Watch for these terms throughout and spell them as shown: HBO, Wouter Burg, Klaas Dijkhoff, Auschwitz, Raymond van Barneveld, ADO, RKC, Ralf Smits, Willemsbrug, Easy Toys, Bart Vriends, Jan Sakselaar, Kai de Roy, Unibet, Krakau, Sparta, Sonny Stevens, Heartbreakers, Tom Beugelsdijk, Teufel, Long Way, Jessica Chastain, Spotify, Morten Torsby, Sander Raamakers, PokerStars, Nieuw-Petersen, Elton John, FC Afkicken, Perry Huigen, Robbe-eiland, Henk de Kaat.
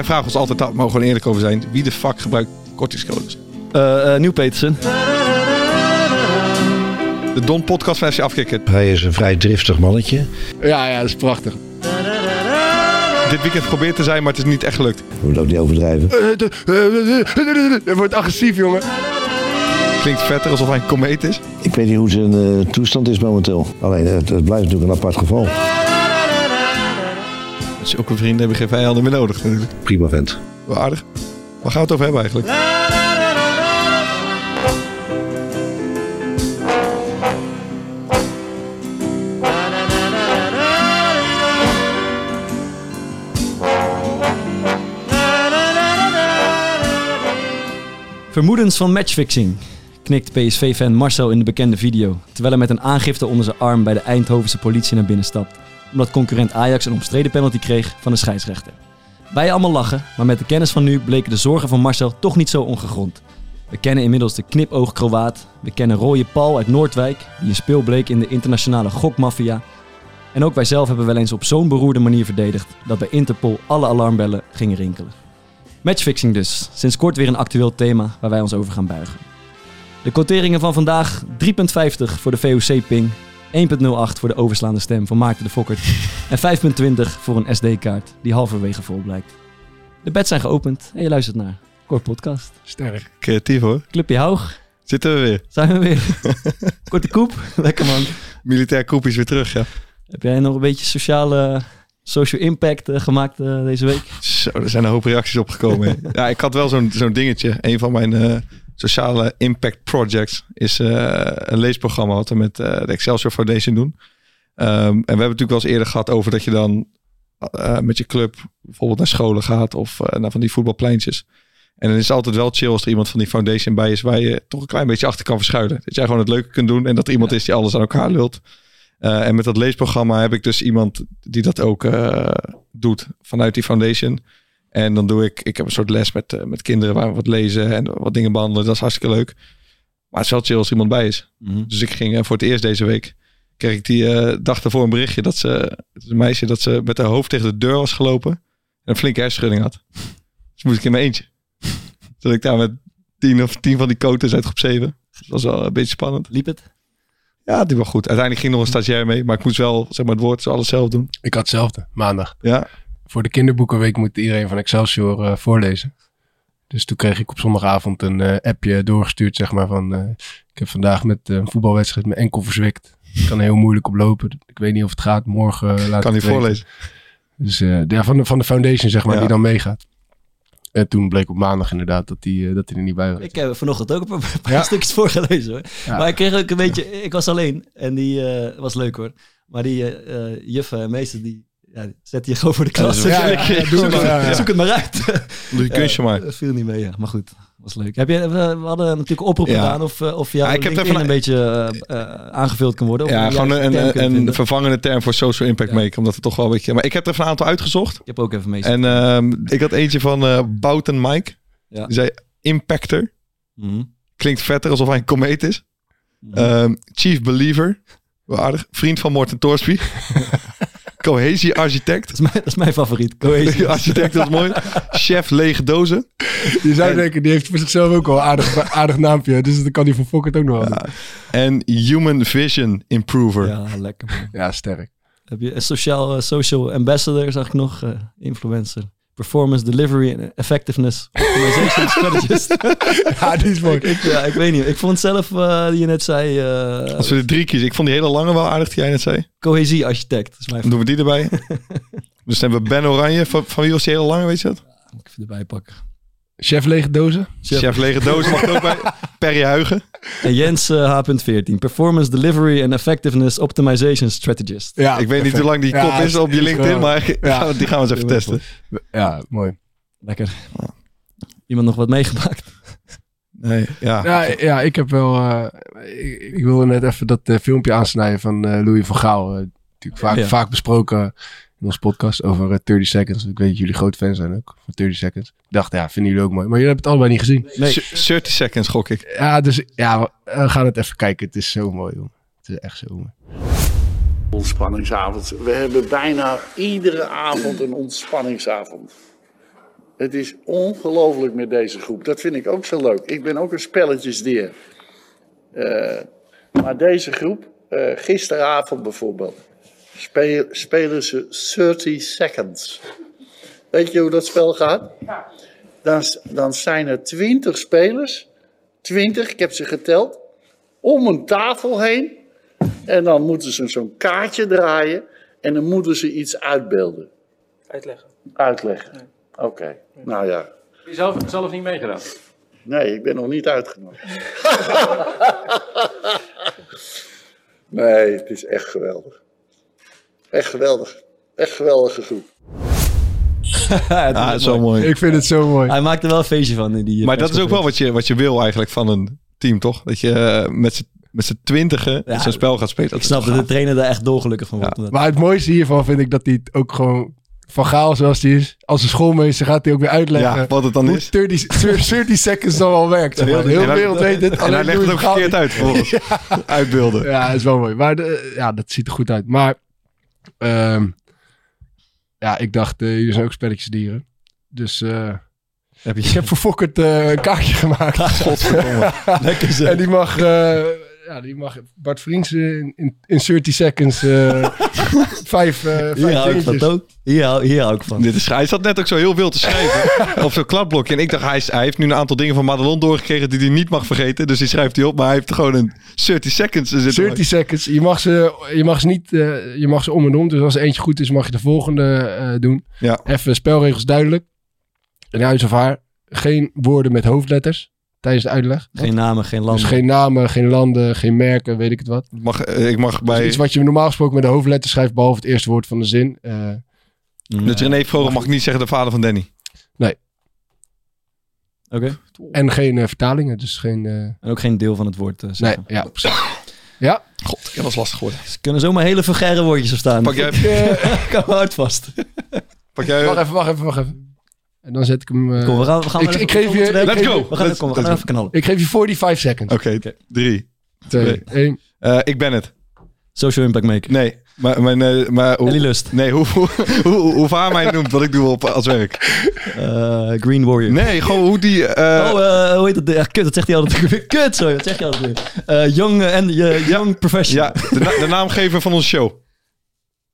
Wij vragen ons altijd, dat mogen we eerlijk over zijn. Wie de fuck gebruikt kortingscodes? Nieuw-Petersen. De Don-podcast van FC Afkicken. Hij is een vrij driftig mannetje. Ja, dat is prachtig. Dit weekend probeert te zijn, maar het is niet echt gelukt. We moeten ook niet overdrijven. Het wordt agressief, jongen. Klinkt vetter, alsof hij een komeet is. Ik weet niet hoe zijn toestand is momenteel. Alleen, het blijft natuurlijk een apart geval. Als je ook een vrienden hebben, geen vijanden meer nodig. Prima vent. Wel aardig. Waar gaan we het over hebben eigenlijk? Vermoedens van matchfixing, knikt PSV-fan Marcel in de bekende video, terwijl hij met een aangifte onder zijn arm bij de Eindhovense politie naar binnen stapt, omdat concurrent Ajax een omstreden penalty kreeg van de scheidsrechter. Wij allemaal lachen, maar met de kennis van nu bleken de zorgen van Marcel toch niet zo ongegrond. We kennen inmiddels de knipoog-Kroaat, we kennen rode Paul uit Noordwijk, die een speel bleek in de internationale gokmafia. En ook wij zelf hebben wel eens op zo'n beroerde manier verdedigd, dat bij Interpol alle alarmbellen gingen rinkelen. Matchfixing dus, sinds kort weer een actueel thema waar wij ons over gaan buigen. De quoteringen van vandaag: 3,50 voor de VOC-ping, 1,08 voor de overslaande stem van Maarten de Fokkert en 5,20 voor een SD-kaart die halverwege vol blijkt. De bets zijn geopend en je luistert naar Kort Podcast. Sterk. Creatief hoor. Clubje Hoog. Zitten we weer. Zijn we weer. Korte koep. Lekker man. Militair koep is weer terug, ja. Heb jij nog een beetje social impact gemaakt deze week? Zo, er zijn een hoop reacties opgekomen. Ja, ik had wel zo'n dingetje. Een van mijn sociale impact projects is een leesprogramma wat we met de Excelsior Foundation doen. En we hebben het natuurlijk wel eens eerder gehad over dat je dan met je club bijvoorbeeld naar scholen gaat of naar van die voetbalpleintjes. En dan is het altijd wel chill als er iemand van die foundation bij is waar je toch een klein beetje achter kan verschuilen. Dat jij gewoon het leuke kunt doen en dat er iemand is die alles aan elkaar lult. En met dat leesprogramma heb ik dus iemand die dat ook doet vanuit die foundation. En dan doe ik heb een soort les met kinderen waar we wat lezen en wat dingen behandelen. Dat is hartstikke leuk. Maar het is wel chill als iemand bij is. Mm-hmm. Dus ik ging voor het eerst deze week, kreeg ik die dag ervoor een berichtje dat een meisje met haar hoofd tegen de deur was gelopen en een flinke hersenschudding had. Dus moest ik in mijn eentje. Toen ik daar met 10 van die coaches uit groep 7. Dat was wel een beetje spannend. Liep het? Ja, die was goed. Uiteindelijk ging nog een stagiair mee. Maar ik moest wel, zeg maar, het woord, alles zelf doen. Ik had hetzelfde, maandag. Ja. Voor de kinderboekenweek moet iedereen van Excelsior voorlezen. Dus toen kreeg ik op zondagavond een appje doorgestuurd, zeg maar, van... ik heb vandaag met een voetbalwedstrijd mijn enkel verzwikt. Ik kan heel moeilijk oplopen. Ik weet niet of het gaat. Morgen laat kan ik niet voorlezen. Dus van de foundation, zeg maar, ja, die dan meegaat. En toen bleek op maandag inderdaad dat hij er niet bij was. Ik heb vanochtend ook een paar stukjes voorgelezen hoor. Ja. Maar ik kreeg ook een beetje... Ik was alleen en die was leuk hoor. Maar die juffen en meester die zetten je gewoon voor de klas. Zoek het maar uit. Doe je kunstje maar. Dat viel niet mee, ja. Maar goed, was leuk. We hadden natuurlijk een oproep gedaan of jouw LinkedIn een beetje aangevuld kan worden. Ja, gewoon een vervangende term voor social impact maken. Omdat het toch wel een beetje... Maar ik heb er een aantal uitgezocht. Je hebt ook even meestal. En ik had eentje van Bouten Mike. Ja. Die zei impactor. Mm-hmm. Klinkt vetter, alsof hij een komeet is. Mm-hmm. Chief believer. Wel aardig. Vriend van Morten Torsby. Cohesie architect. Dat is mijn favoriet. Cohesie architect, dat is mooi. Chef lege dozen. Je zou denken, die heeft voor zichzelf ook al een aardig naampje. Dus dan kan die van Fokkert ook nog wel. Ja. En human vision improver. Ja, lekker man. Ja, sterk. Heb je een social ambassador, zag ik nog. Influencer. Performance, delivery en effectiveness. Optimization strategist. Ja, die is mooi. Ik weet niet. Ik vond zelf die je net zei... Als we de 3 kiezen. Ik vond die hele lange wel aardig die jij net zei. Cohesie architect. Is mijn... Dan doen we die erbij. Dus hebben we Ben Oranje. Van wie was die hele lange, weet je dat? Ja, moet ik even erbij pakken. Chef lege dozen. Chef lege dozen mag ook bij. Perry Huigen. En Jens H.14. Performance, delivery en effectiveness optimization strategist. Ja, ik weet niet hoe lang die kop is op je LinkedIn, maar die gaan we eens even testen. Ja, mooi. Lekker. Iemand nog wat meegemaakt? Nee, ja, ik heb wel... ik wilde net even dat filmpje aansnijden van Louis van Gaal. Natuurlijk vaak besproken... In onze podcast over 30 Seconds. Ik weet dat jullie groot fan zijn ook van 30 Seconds. Ik dacht, vinden jullie ook mooi. Maar jullie hebben het allebei niet gezien. Nee. 30 Seconds gok ik. Ja, dus we gaan het even kijken. Het is zo mooi, jongen. Het is echt zo mooi. Ontspanningsavond. We hebben bijna iedere avond een ontspanningsavond. Het is ongelooflijk met deze groep. Dat vind ik ook zo leuk. Ik ben ook een spelletjesdier. Maar deze groep, gisteravond bijvoorbeeld, spelen ze 30 seconds. Weet je hoe dat spel gaat? Dan zijn er 20 spelers. 20, ik heb ze geteld. Om een tafel heen. En dan moeten ze zo'n kaartje draaien. En dan moeten ze iets uitbeelden. Uitleggen. Nee. Oké. Nou ja. Heb je zelf niet meegedaan? Nee, ik ben nog niet uitgenodigd. Nee, het is echt geweldig. Echt geweldige groep. Het is zo mooi. Ik vind het zo mooi. Hij maakt er wel een feestje van. Maar dat is ook wel wat je wil eigenlijk van een team, toch? Dat je met z'n 20e zo'n spel gaat spelen. Ik snap dat de trainer daar echt dolgelukkig van wordt. Ja. Maar het mooiste hiervan vind ik dat hij het ook gewoon... Van Gaal zoals die is. Als een schoolmeester gaat hij ook weer uitleggen. Ja, wat het dan hoe is. 30 seconds dan al werkt. Ja, de hele wereld weet het. En hij legt het ook verkeerd uit volgens. Ja. Uitbeelden. Ja, dat is wel mooi. Maar dat ziet er goed uit. Maar ik dacht, jullie zijn ook spelletjesdieren. Dus ik heb voor Fokkert een kaartje gemaakt. Godverdomme. Lekker zo. En die mag... die mag Bart Vriends in 30 seconds 5 dingetjes. Hier hou ik van. Dit is, hij zat net ook zo heel wild te schrijven op zo'n kladblokje. En ik dacht, hij heeft nu een aantal dingen van Madelon doorgekregen die hij niet mag vergeten. Dus die schrijft hij op, maar hij heeft gewoon een 30 seconds. 30 seconds. Je mag ze om en om. Dus als er eentje goed is, mag je de volgende doen. Ja. Even spelregels duidelijk. En huis of haar. Geen woorden met hoofdletters. Tijdens de uitleg. Geen namen, geen landen. Dus geen namen, geen landen, geen merken, weet ik het wat. Ik mag bij... Dus iets wat je normaal gesproken met de hoofdletter schrijft, behalve het eerste woord van de zin. Dus René Vroger mag niet zeggen de vader van Danny? Nee. Oké. En geen vertalingen, dus geen... En ook geen deel van het woord zeggen. Nee, ja, precies. Ja. God, ik heb wel lastig geworden. Ze kunnen zomaar hele vulgaire woordjes opstaan. Pak jij even... Ik hou me hard vast. Pak jij... Wacht even. En dan zet ik hem... Kom, we gaan ik geef je... Let's go! We gaan even knallen. Ik geef je 45 seconds. Oké. 3, 2, 1. Ik ben het. Social Impact Maker. Nee. Maar hoe... Ellie Lust. Nee, hoe vaar mij noemt wat ik doe als werk. Green Warrior. Nee, gewoon hoe die... hoe heet dat? Ja, kut, dat zegt hij altijd weer. Kut, sorry, dat zegt hij altijd weer. Young Professional. Ja, de naamgever van onze show.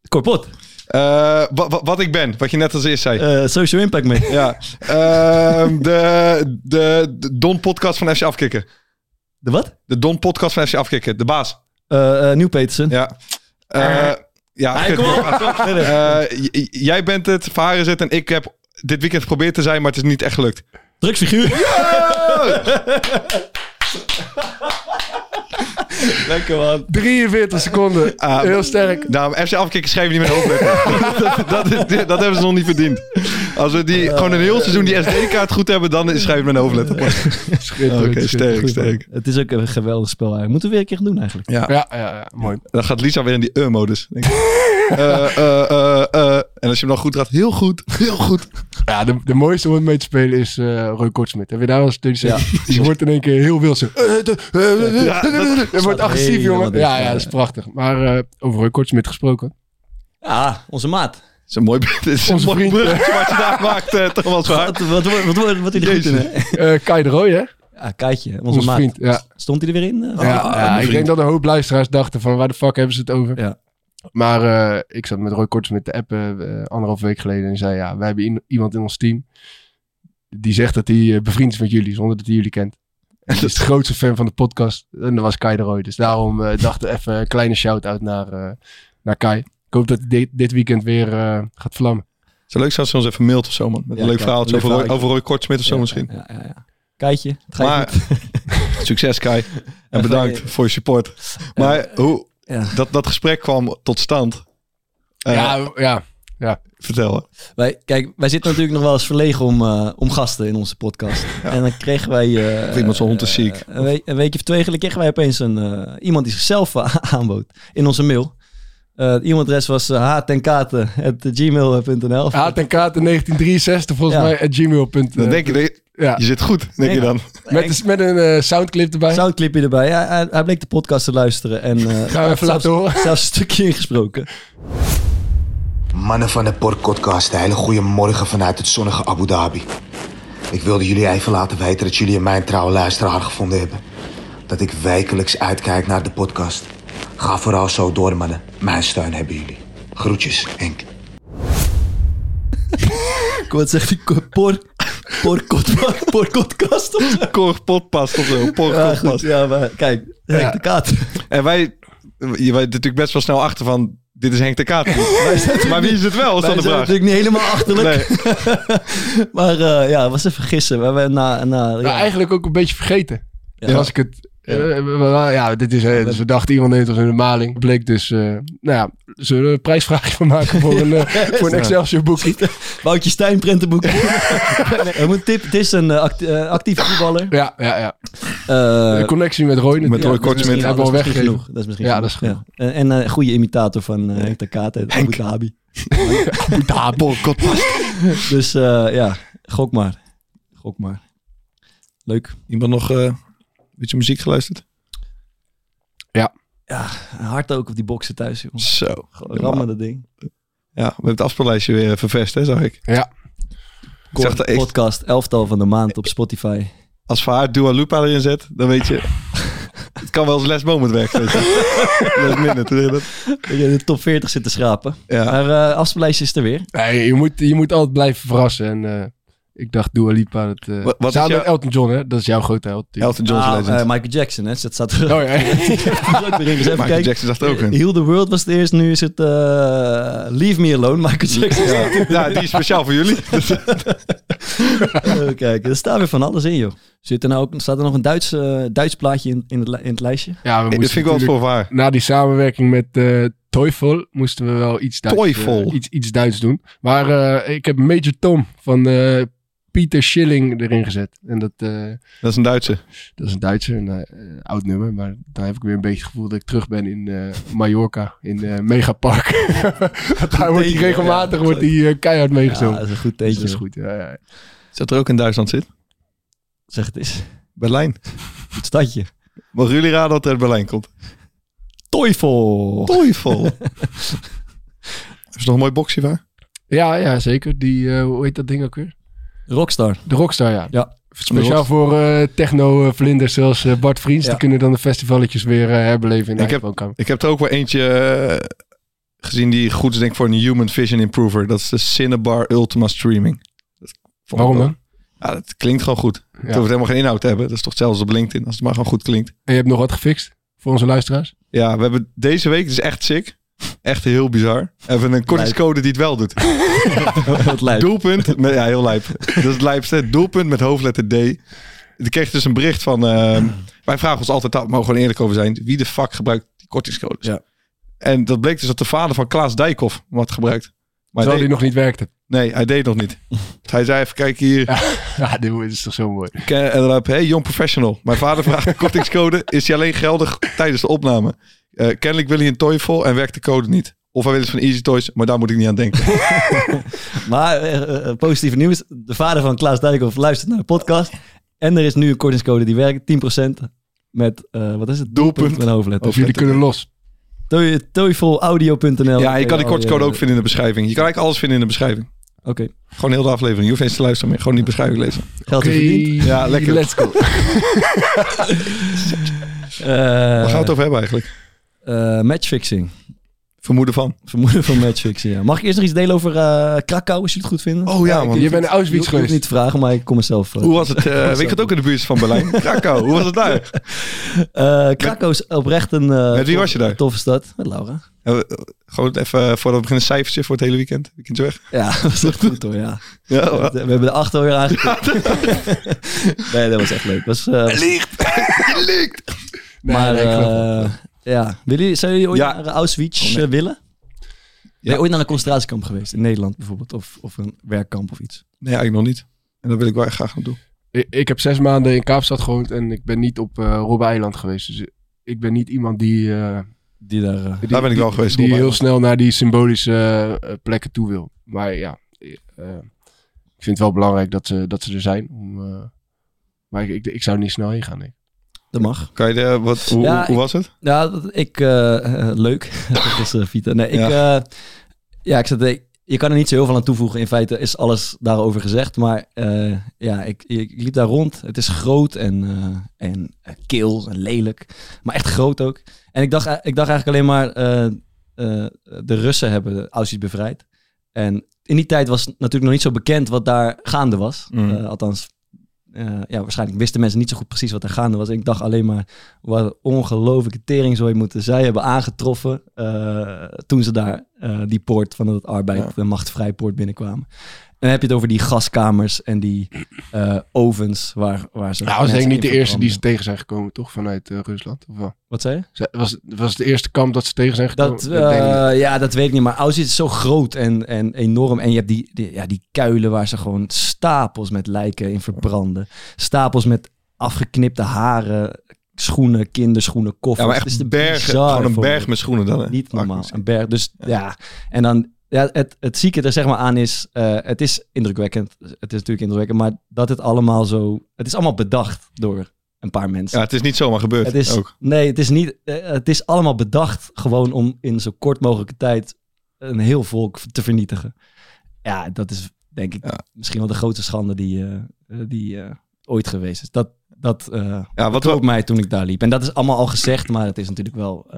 Korpot. Wat ik ben, wat je net als eerst zei. Social Impact Maker. Ja. De Don-podcast van FC Afkicken. De wat? De Don-podcast van FC Afkicken. De baas. Nieuw-Petersen. Ja. Jij bent het, Varen zit en ik heb dit weekend geprobeerd te zijn, maar het is niet echt gelukt. Drugsfiguur. Lekker man. 43 seconden. Heel sterk. FC Afkicken schrijven niet met hoofdletters. dat hebben ze nog niet verdiend. Als we die gewoon een heel seizoen die SD-kaart goed hebben, dan schrijven we met hoofdletters. Schitterend. Oké, sterk. Het is ook een geweldig spel eigenlijk. Moeten we weer een keer doen eigenlijk. Ja, mooi. Dan gaat Lisa weer in die modus. Denk ik. En als je hem dan goed raadt, heel goed. Ja, de mooiste om het mee te spelen is Roy Kortsmit. Heb je daar wel eens tegen gezegd? Ja. Die wordt in één keer heel wild zo. Het wordt agressief, jongen. Ja, dat is prachtig. Maar over Roy Kortsmit gesproken. Ja, onze maat. Het is een mooi bruggetje wat je daar maakt, Thomas. Wat hij er goed in, hè? Kai de Roy, hè? Ja, Kaitje, onze maat. Vriend, ja. Stond hij er weer in? Ik denk dat een hoop luisteraars dachten van waar de fuck hebben ze het over? Ja. Maar ik zat met Roy Kortsmit te appen 1,5 week geleden en zei wij hebben iemand in ons team die zegt dat hij bevriend is met jullie zonder dat hij jullie kent. En dat is de grootste fan van de podcast en dat was Kai de Roy. Dus daarom dacht ik even een kleine shout-out naar Kai. Ik hoop dat hij dit weekend weer gaat vlammen. Het zou leuk zijn als ze ons even mailt of zo, man. Met een leuk verhaaltje over Roy Kortsmit of zo misschien. Ja. Kaitje, het gaat succes Kai en bedankt voor je support. Maar hoe... Ja. Dat gesprek kwam tot stand. Ja. Vertel hè. Wij zitten natuurlijk nog wel eens verlegen om gasten in onze podcast. Ja. En dan kregen wij... iemand zijn hond is ziek. Een weekje of 2 geleden kregen wij opeens iemand die zichzelf aanbood in onze mail. E-mailadres was hatenkaten@gmail.nl. Hatenkaten1963 volgens mij @gmail.nl. Dan denk je... Ja. Je zit goed, denk je dan. Met een soundclip erbij. Soundclipje erbij. Ja, hij bleek de podcast te luisteren. En, gaan we even laten horen. Zelfs een stukje ingesproken. Mannen van de Podcast, een hele goede morgen vanuit het zonnige Abu Dhabi. Ik wilde jullie even laten weten dat jullie en mijn trouwe luisteraar gevonden hebben. Dat ik wekelijks uitkijk naar de podcast. Ga vooral zo door, mannen. Mijn steun hebben jullie. Groetjes, Henk. Wat zegt die Podcast of zo? Podcast of zo. Podcast. Ja, maar kijk. Henk de Kaat. En wij natuurlijk best wel snel achter van... Dit is Henk de Kaat. Maar wie is het wel? Wij zijn natuurlijk niet helemaal achterlijk. Nee. Maar ja, was even gissen. We hebben eigenlijk ook een beetje vergeten. Ja. Als ik het... we dachten iemand neemt ons in de maling. Bleek dus, zullen we een prijsvraagje van maken voor een Excelsior boekje? Woutje Stijn prentenboekje. Het is een actieve voetballer. Ja. Connectie met Roy. Met Roy Kortsmit hebben we al weggegeven. Dat is misschien genoeg. Ja. En een goede imitator van Henk de Kaat uit Abu Dhabi. Abu Dhabi. Dus gok maar. Leuk. Iemand nog... Een beetje muziek geluisterd? Ja, hard ook op die boksen thuis, jongen. Zo. Rammen dat ding. Ja, we hebben het afspeellijstje weer ververst, hè, zag ik. Ja. Podcast, 11tal van de maand op Spotify. Als voor haar Dua Lupa erin zet, dan weet je... het kan wel eens last moment werken. Dat je in de top 40 zit te schrapen. Ja. Maar afspeellijstje is er weer. Nee, je moet altijd blijven verrassen en... Ik dacht Dua Lipa. Wat samen met Elton John, hè? Dat is jouw grote held. Elton John is legend. Michael Jackson, hè? Dat staat er ook. Ja. Michael Jackson zat er ook in. Heal the World was het eerst. Nu is het Leave Me Alone, Michael Jackson. Ja, die is speciaal voor jullie. Kijk, er staat weer van alles in, joh. Staat er nog een Duits plaatje in het lijstje? Ja, we dat vind ik wel voor waar. Na die samenwerking met... Toyful moesten we wel iets Duits doen. Maar ik heb Major Tom van Pieter Schilling erin gezet. En dat is een Duitse. Dat is een Duitse, een oud nummer. Maar daar heb ik weer een beetje het gevoel dat ik terug ben in Mallorca, in Megapark. Daar wordt die regelmatig keihard meegezongen. Ja, dat is een goed teentje. Dat is goed, ja. Is dat er ook in Duitsland zit? Zeg het eens. Berlijn. Het stadje. Mogen jullie raden dat er uit Berlijn komt? Teufel. Is nog een mooi boxje waar? Ja, zeker. Die, hoe heet dat ding ook weer? Rockstar. De Rockstar, ja. Speciaal voor techno-vlinders zoals Bart Vriends. Ja. Die kunnen dan de festivaletjes weer herbeleven in de woonkamer. Ik heb er ook wel eentje gezien die goed is, denk ik, voor een Human Vision Improver. Dat is de Cinnabar Ultima Streaming. Waarom dan? Ja, dat klinkt gewoon goed. Ja. Het hoeft helemaal geen inhoud te hebben. Dat is toch zelfs op LinkedIn, als het maar gewoon goed klinkt. En je hebt nog wat gefixt? Voor onze luisteraars? Ja, we hebben deze week, het is echt sick. Echt heel bizar. Even een kortingscode die het wel doet. Wat doelpunt. Met, ja, heel lijp. Dat is het lijpste. Doelpunt met hoofdletter D. Ik kreeg dus een bericht van... wij vragen ons altijd, daar mogen we gewoon eerlijk over zijn. Wie de fuck gebruikt die kortingscodes? Ja. En dat bleek dus dat de vader van Klaas Dijkhoff wat gebruikt. Maar terwijl hij nog niet werkte. Nee, hij deed nog niet. Hij zei even, kijk hier. Ja, dit is toch zo mooi. En dan heb hey, young professional. Mijn vader vraagt de kortingscode. Is hij alleen geldig tijdens de opname? Kennelijk wil hij een Toyful en werkt de code niet. Of hij wil eens van Easy Toys, maar daar moet ik niet aan denken. Maar positieve nieuws. De vader van Klaas Dijkhoff luistert naar de podcast. En er is nu een kortingscode die werkt. 10% met, wat is het? Doelpunt met hoofdletter. Of jullie kunnen los. Toyfulaudio.nl. Ja, je kan die kortscode ook vinden in de beschrijving. Je kan eigenlijk alles vinden in de beschrijving. Oké. Gewoon heel de aflevering. Je hoeft eens te luisteren meer. Gewoon die beschrijving lezen. Geld verdiend. Ja, lekker. Let's go. Waar gaan we het over hebben eigenlijk? Matchfixing. Vermoeden van matchfixing, ja. Mag ik eerst nog iets delen over Krakau, als jullie het goed vinden? Oh ja, man. Je bent in Auschwitz geweest. Ik niet vragen, maar ik kom mezelf... Hoe was het? Ik had ook in de buurt van Berlijn. Krakau, hoe was het daar? Krakau is oprecht een... met wie was je daar? Toffe stad. Met Laura. Gewoon even voordat we beginnen, cijfertje voor het hele weekend. Weekendje weg. Ja, dat was echt goed hoor, ja. We hebben de 8 alweer aangekeken. Nee, dat was echt leuk. Licht! Maar... Ja, zijn jullie ooit naar Auschwitz willen? Ben je ooit naar een concentratiekamp geweest? In Nederland bijvoorbeeld? Of een werkkamp of iets? Nee, eigenlijk nog niet. En dat wil ik wel graag gaan doen. Ik heb 6 maanden in Kaapstad gewoond en ik ben niet op Robbe-eiland geweest. Dus ik ben niet iemand die daar... daar ben ik wel geweest. Die heel snel naar die symbolische plekken toe wil. Maar ja, ik vind het wel belangrijk dat ze er zijn. Maar ik zou niet snel heen gaan, nee. Dat mag. Kan je hoe was het? Ja, ik leuk. Dat is Vita. Nee, ik zat Je kan er niet zo heel veel aan toevoegen. In feite is alles daarover gezegd. Maar ik liep daar rond. Het is groot en kil en lelijk. Maar echt groot ook. En ik dacht eigenlijk alleen maar... de Russen hebben Auschwitz bevrijd. En in die tijd was natuurlijk nog niet zo bekend wat daar gaande was. Waarschijnlijk wisten mensen niet zo goed precies wat er gaande was. En ik dacht alleen maar, wat een ongelooflijke teringzooi moeten zij hebben aangetroffen toen ze daar die poort van het arbeid, de machtvrij poort binnenkwamen. En dan heb je het over die gaskamers en die ovens waar ze... Nou, dat is denk ik niet de eerste die ze tegen zijn gekomen, toch? Vanuit Rusland, of wel? Wat zei je? Was het de eerste kamp dat ze tegen zijn gekomen? Dat weet ik niet. Maar Auschwitz is zo groot en enorm. En je hebt die kuilen waar ze gewoon stapels met lijken in verbranden. Stapels met afgeknipte haren, schoenen, kinderschoenen, koffers. Ja, maar echt bergen. Gewoon een berg met schoenen dan, hè? Niet normaal. Een berg. Dus ja. En dan... Ja, het zieke er zeg maar aan is, het is indrukwekkend. Het is natuurlijk indrukwekkend, maar dat het allemaal zo... Het is allemaal bedacht door een paar mensen. Ja, het is niet zomaar gebeurd. Nee, het is niet... het is allemaal bedacht gewoon om in zo kort mogelijke tijd een heel volk te vernietigen. Ja, dat is denk ik misschien wel de grootste schande die ooit geweest is. Dat trok mij toen ik daar liep. En dat is allemaal al gezegd, maar het is natuurlijk wel...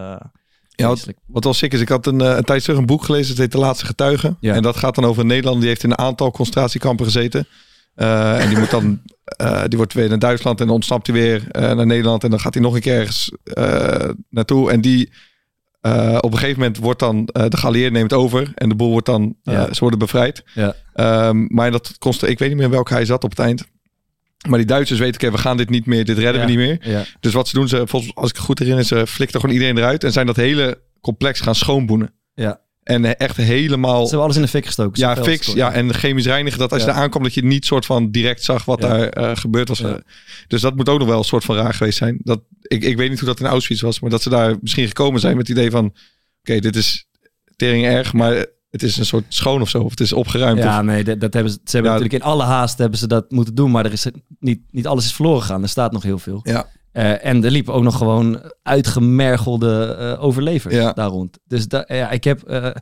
Ja, wat wel sick is, ik had een tijdje terug een boek gelezen, het heet De Laatste Getuigen. Ja. En dat gaat dan over Nederland, die heeft in een aantal concentratiekampen gezeten. En die, die wordt weer naar Duitsland en dan ontsnapt hij weer naar Nederland. En dan gaat hij nog een keer ergens naartoe. En die op een gegeven moment wordt dan, de geallieerden neemt over en de boel wordt dan, ze worden bevrijd. Ja. Maar dat kostte, ik weet niet meer welke hij zat op het eind. Maar die Duitsers weten, we gaan dit niet meer, dit redden we niet meer. Ja. Dus wat ze doen, volgens als ik het goed herinner, ze flikken gewoon iedereen eruit en zijn dat hele complex gaan schoonboenen. Ja. En echt helemaal... Ze hebben alles in de fik gestoken. Ja, en chemisch reinigen. Dat als je daar aankwam, dat je niet soort van direct zag wat daar gebeurd was. Ja. Dus dat moet ook nog wel een soort van raar geweest zijn. Dat, ik weet niet hoe dat in Auschwitz was, maar dat ze daar misschien gekomen zijn met het idee van... Oké, dit is tering erg, maar... Het is een soort schoon of zo, of het is opgeruimd. Ja, nee, dat hebben ze. Ze hebben natuurlijk in alle haast hebben ze dat moeten doen, maar er is niet alles is verloren gegaan. Er staat nog heel veel. Ja. En er liepen ook nog gewoon uitgemergelde overlevers daar rond. Dus we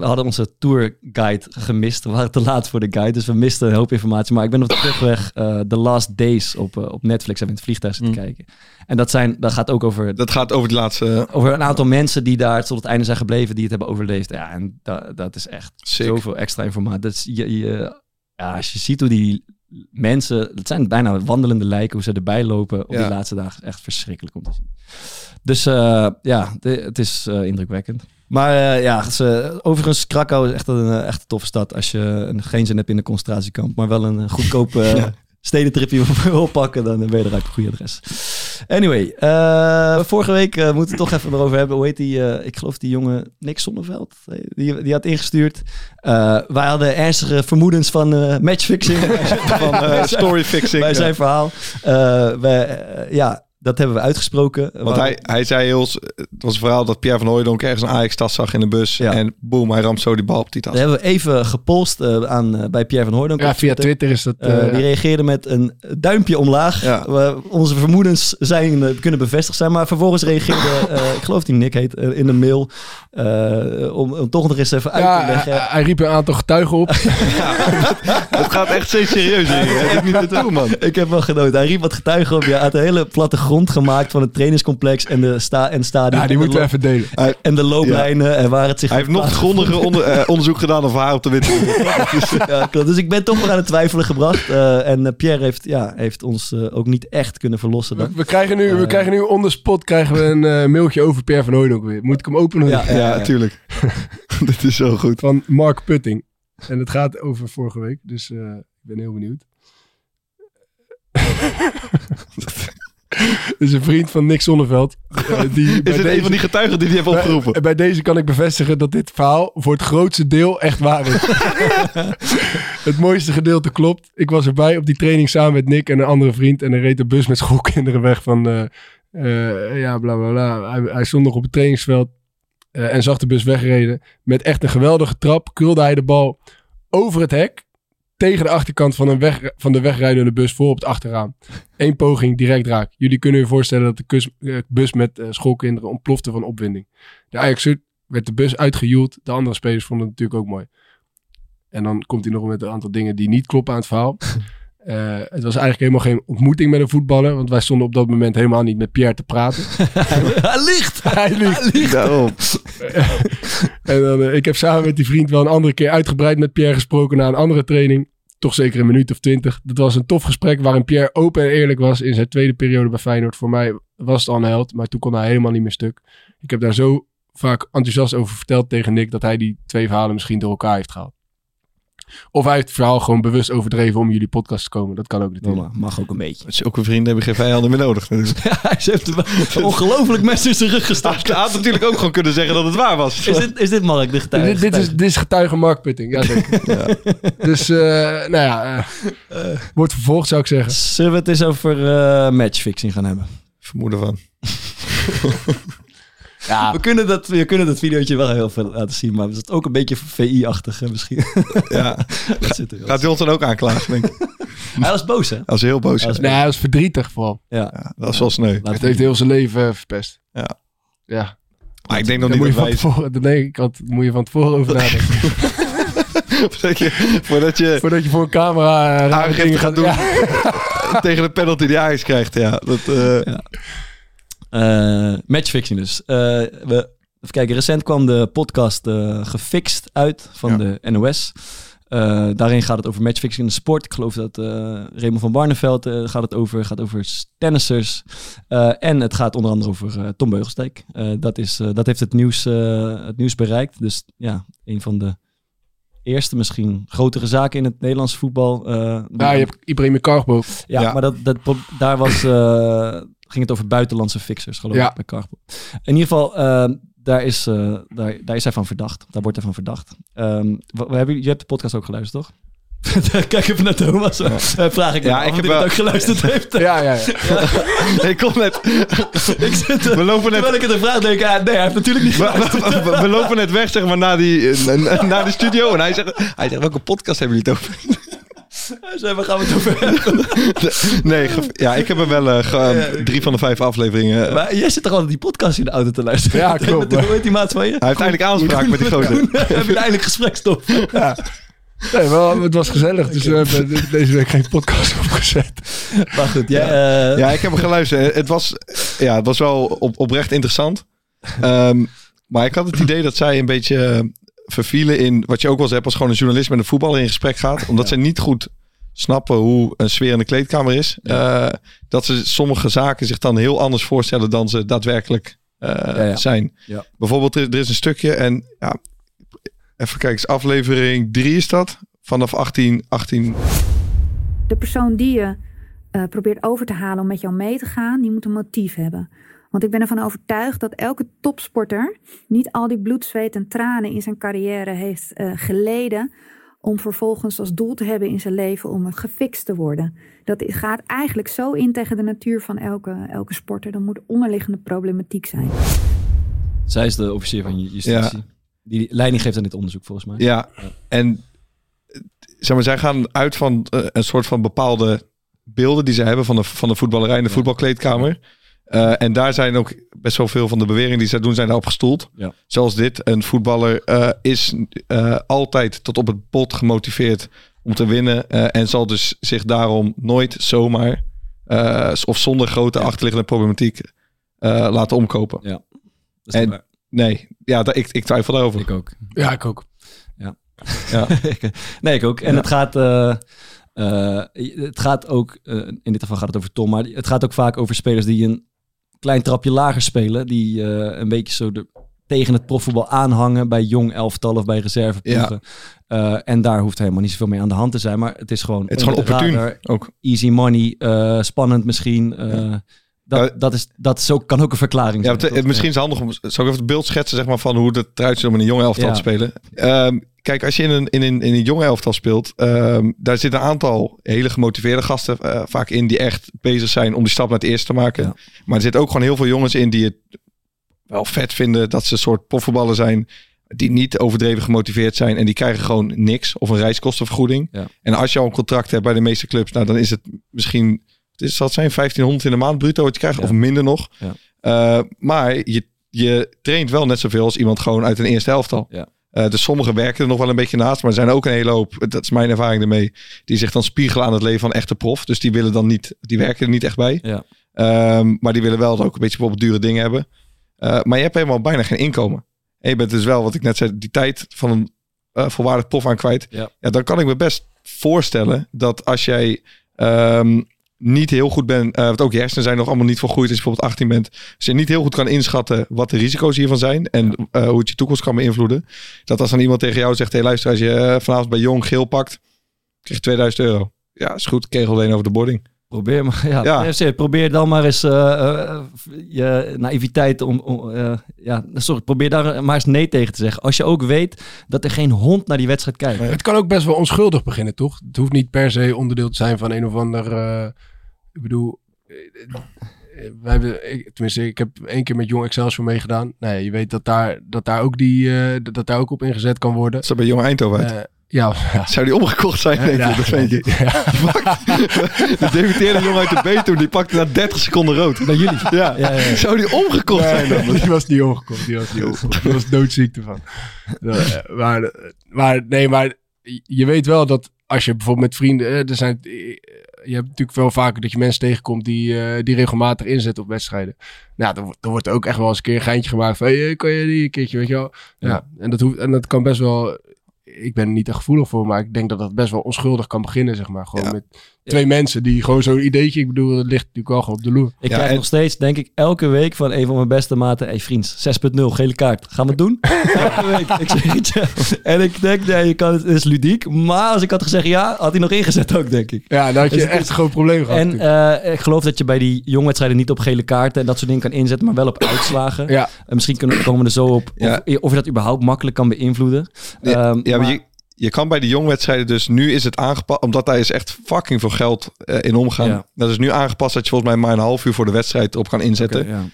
hadden onze tourguide gemist. We waren te laat voor de guide, dus we misten een hoop informatie. Maar ik ben op de terugweg The Last Days op Netflix en in het vliegtuig zitten kijken. En dat gaat ook over... Dat gaat over de laatste... Over een aantal mensen die daar tot het einde zijn gebleven, die het hebben overleefd. Ja, en dat is echt sick. Zoveel extra informatie. Dat is, als je ziet hoe die... mensen, het zijn bijna wandelende lijken, hoe ze erbij lopen op die laatste dagen. Echt verschrikkelijk om te zien. Dus het is indrukwekkend. Maar overigens, Krakau is echt een toffe stad. Als je geen zin hebt in de concentratiekamp, maar wel een goedkope stedentripje wil pakken, dan ben je eruit op een goede adres. Anyway, vorige week moeten we het toch even erover hebben. Hoe heet die? Ik geloof die jonge Nick Sonneveld. Die had ingestuurd. Wij hadden ernstige vermoedens van matchfixing. Van storyfixing. Bij zijn verhaal. Dat hebben we uitgesproken. Want hij zei het was een verhaal dat Pierre van Hooydonk ergens een Ajax-tas zag in de bus. Ja. En boem, hij ramt zo die bal op die tas. Dat hebben we even gepolst bij Pierre van Hooydonk. Ja, via Twitter is dat... die reageerde met een duimpje omlaag. Ja. Onze vermoedens kunnen bevestigd zijn. Maar vervolgens reageerde, ik geloof die Nick heet, in een mail. Om toch nog eens even uit te leggen. Hij riep een aantal getuigen op. Het gaat echt steeds serieus in. Ik niet naartoe, man. Ik heb wel genoten. Hij riep wat getuigen op. Ja, uit een hele platte grond gemaakt van het trainingscomplex en de stadion. Ja, die moeten we even delen. En de looplijnen en waar het zich... Hij heeft nog grondiger onderzoek gedaan of haar op de witte. Dus ik ben toch weer aan het twijfelen gebracht. En Pierre heeft ons ook niet echt kunnen verlossen. Dan. We krijgen nu on the spot een mailtje over Pierre van Hooydonk weer. Moet ik hem openen? Ja, tuurlijk. Dit is zo goed. Van Mark Pitting. En het gaat over vorige week. Dus ik ben heel benieuwd. Dus een vriend van Nick Sonneveld. Een van die getuigen die heeft opgeroepen? Bij deze kan ik bevestigen dat dit verhaal voor het grootste deel echt waar is. Het mooiste gedeelte klopt. Ik was erbij op die training samen met Nick en een andere vriend. En er reed een bus met schoolkinderen weg van... bla bla bla. Hij stond nog op het trainingsveld en zag de bus wegrijden. Met echt een geweldige trap krulde hij de bal over het hek. Tegen de achterkant van de wegrijdende bus voor op het achterraam. Eén poging, direct raak. Jullie kunnen je voorstellen dat de bus met schoolkinderen ontplofte van opwinding. De Ajax werd de bus uitgejoeld. De andere spelers vonden het natuurlijk ook mooi. En dan komt hij nog met een aantal dingen die niet kloppen aan het verhaal. Het was eigenlijk helemaal geen ontmoeting met een voetballer. Want wij stonden op dat moment helemaal niet met Pierre te praten. Hij liegt. Daarom. En dan, ik heb samen met die vriend wel een andere keer uitgebreid met Pierre gesproken na een andere training. Toch zeker een minuut of 20. Dat was een tof gesprek waarin Pierre open en eerlijk was in zijn tweede periode bij Feyenoord. Voor mij was het al een held, maar toen kon hij helemaal niet meer stuk. Ik heb daar zo vaak enthousiast over verteld tegen Nick dat hij die twee verhalen misschien door elkaar heeft gehaald. Of hij heeft het verhaal gewoon bewust overdreven om jullie podcast te komen. Dat kan ook natuurlijk. Ja, mag ook een beetje. Zulke vrienden hebben geen vijanden meer nodig. Dus. Ja, hij heeft ongelooflijk mes in zijn rug gestaakt. Hij had natuurlijk ook gewoon kunnen zeggen dat het waar was. Is dit Mark de getuige? Dit is getuige Mark Pitting. Ja, zeker. Ja. Dus, wordt vervolgd zou ik zeggen. Zullen we het eens over matchfixing gaan hebben? Vermoeden van. Ja. We kunnen dat videootje wel heel veel laten zien, maar is het ook een beetje VI-achtig misschien. Ja. Gaat hij ons dan ook aanklagen, denk ik. Hij was boos, hè? Hij was heel boos. Hij was verdrietig vooral. Ja. Dat was wel sneu. Het heeft heel zijn leven verpest. Ja. Maar ik denk dat moet je van tevoren... Nee, moet je van tevoren over nadenken. Voordat je voor een camera aangifte gaat doen. Ja. Tegen de penalty die Ajax krijgt, ja. Dat. Matchfixing dus. Even kijken, recent kwam de podcast Gefixt uit van de NOS. Daarin gaat het over matchfixing in de sport. Ik geloof dat Raymond van Barneveld gaat over tennissers. En het gaat onder andere over Tom Beugelsdijk. Dat heeft het nieuws bereikt. Dus ja, een van de eerste misschien grotere zaken in het Nederlandse voetbal. Je hebt Ibrahim Kargbo. Ja, maar daar was... ging het over buitenlandse fixers, geloof ik, bij Kargbo. In ieder geval, daar is hij van verdacht. Daar wordt hij van verdacht. Je hebt de podcast ook geluisterd, toch? Kijk even naar Thomas. Vraag ik hem of hij het ook geluisterd heeft. Ja. Ik kom net... we lopen net... Terwijl ik het een vraag denk, hij heeft natuurlijk niet geluisterd. We lopen net weg, zeg maar, naar de studio. En hij zegt, welke podcast hebben jullie het over? Waar gaan we het over hebben? Nee, ik heb er wel 3 van de 5 afleveringen. Maar jij zit toch altijd die podcast in de auto te luisteren? Ja, klopt. Hoe heet die maat van je? Hij heeft eindelijk aanspraak met die gozer. Heb je eindelijk gesprekstof? Ja. Nee, wel, het was gezellig, dus we hebben deze week geen podcast opgezet. Maar goed, ik heb hem geluisterd. Het was wel oprecht interessant. Maar ik had het idee dat zij een beetje... vervielen in wat je ook wel eens hebt als gewoon een journalist met een voetballer in gesprek gaat, omdat ze niet goed snappen hoe een sfeer in de kleedkamer is. Ja. Dat ze sommige zaken zich dan heel anders voorstellen dan ze daadwerkelijk zijn. Ja. Bijvoorbeeld, er is een stukje en even kijken, is aflevering 3 is dat vanaf 18. De persoon die je probeert over te halen om met jou mee te gaan, die moet een motief hebben. Want ik ben ervan overtuigd dat elke topsporter niet al die bloed, zweet en tranen in zijn carrière heeft geleden om vervolgens als doel te hebben in zijn leven om gefixt te worden. Dat gaat eigenlijk zo in tegen de natuur van elke sporter. Dan moet onderliggende problematiek zijn. Zij is de officier van justitie. Ja. Die leiding geeft aan dit onderzoek volgens mij. Ja. En zeg maar, zij gaan uit van een soort van bepaalde beelden die ze hebben van de voetballerij en de voetbalkleedkamer. En daar zijn ook best wel veel van de beweringen die zij doen, zijn daarop gestoeld. Ja. Zoals dit, een voetballer is altijd tot op het bot gemotiveerd om te winnen. En zal dus zich daarom nooit zomaar of zonder grote achterliggende problematiek laten omkopen. Ja. Dat is waar. Nee, ik twijfel daarover. Ik ook. Ja, ik ook. Ja. Ja. Nee, ik ook. En het gaat... het gaat ook, in dit geval gaat het over Tom, maar het gaat ook vaak over spelers die een klein trapje lager spelen, die een beetje zo tegen het profvoetbal aanhangen bij jong elftal of bij reserveploegen. Ja. En daar hoeft helemaal niet zoveel mee aan de hand te zijn, maar het is gewoon opportun. Ook. Easy money, spannend misschien. Dat kan ook een verklaring zijn. Ja, misschien is het handig om... Zou ik even het beeld schetsen, zeg maar, van hoe het eruit ziet om in een jong elftal te spelen? Kijk, als je in een jong elftal speelt... daar zitten een aantal hele gemotiveerde gasten vaak in... die echt bezig zijn om die stap naar het eerste te maken. Ja. Maar er zitten ook gewoon heel veel jongens in die het wel vet vinden... dat ze een soort profvoetballer zijn... die niet overdreven gemotiveerd zijn... en die krijgen gewoon niks of een reiskostenvergoeding. Ja. En als je al een contract hebt bij de meeste clubs... nou, dan is het misschien... Het zal zijn 1500 in de maand bruto wat je krijgt, of minder nog. Ja. Maar je, je traint wel net zoveel als iemand gewoon uit een eerste elftal. Ja. Dus sommigen werken er nog wel een beetje naast. Maar er zijn ook een hele hoop, dat is mijn ervaring ermee, die zich dan spiegelen aan het leven van echte prof. Dus die willen dan niet, die werken er niet echt bij. Ja. Maar die willen wel ook een beetje bijvoorbeeld dure dingen hebben. Maar je hebt helemaal bijna geen inkomen. En je bent dus wel, wat ik net zei, die tijd van een volwaardig prof aan kwijt. Ja. Ja, dan kan ik me best voorstellen dat als jij niet heel goed bent, want ook je hersenen zijn nog allemaal niet volgroeid als je bijvoorbeeld 18 bent. Dus je niet heel goed kan inschatten wat de risico's hiervan zijn en hoe het je toekomst kan beïnvloeden. Dat als dan iemand tegen jou zegt, hey luister, als je vanavond bij Jong geel pakt, krijg je €2000. Ja, is goed, kegel alleen over de boarding. Probeer maar, probeer dan maar eens je naïviteit probeer daar maar eens nee tegen te zeggen. Als je ook weet dat er geen hond naar die wedstrijd kijkt. Het kan ook best wel onschuldig beginnen, toch? Het hoeft niet per se onderdeel te zijn van een of ander. Ik heb 1 keer met Jong Excelsior meegedaan. Nee, je weet dat daar ook op ingezet kan worden. Zo bij Jong Eindhoven uit. Zou die omgekocht zijn? Dat weet je. De debuteerde jongen uit de B toen, die pakte na 30 seconden rood. Bij jullie? Ja. Zou die omgekocht zijn dan? Die was niet omgekocht. Die was doodziek ervan. Maar je weet wel dat als je bijvoorbeeld met vrienden... Je hebt natuurlijk wel vaker dat je mensen tegenkomt die regelmatig inzetten op wedstrijden. Nou, dan wordt er ook echt wel eens een keer een geintje gemaakt van... Hey, kan je die een keertje, weet je wel? Ja. En dat kan best wel... Ik ben er niet echt gevoelig voor, maar ik denk dat dat best wel onschuldig kan beginnen, zeg maar. Gewoon met 2 mensen die gewoon zo'n ideetje... Ik bedoel, dat ligt natuurlijk wel gewoon op de loer. Ik krijg nog steeds, denk ik, elke week van een van mijn beste maten... Hey vriends, 6.0, gele kaart. Gaan we het doen? Elke week. Ik zeg het. En ik denk, nee, het is ludiek. Maar als ik had gezegd ja, had hij nog ingezet ook, denk ik. Ja, dan had je echt een groot probleem gehad. En ik geloof dat je bij die jongwedstrijden niet op gele kaarten... en dat soort dingen kan inzetten, maar wel op uitslagen. Ja. Misschien komen we er zo op of je dat überhaupt makkelijk kan beïnvloeden. Maar je kan bij de jongwedstrijden dus... Nu is het aangepast, omdat daar is echt fucking veel geld in omgaan. Ja. Dat is nu aangepast dat je volgens mij maar een half uur voor de wedstrijd op kan inzetten.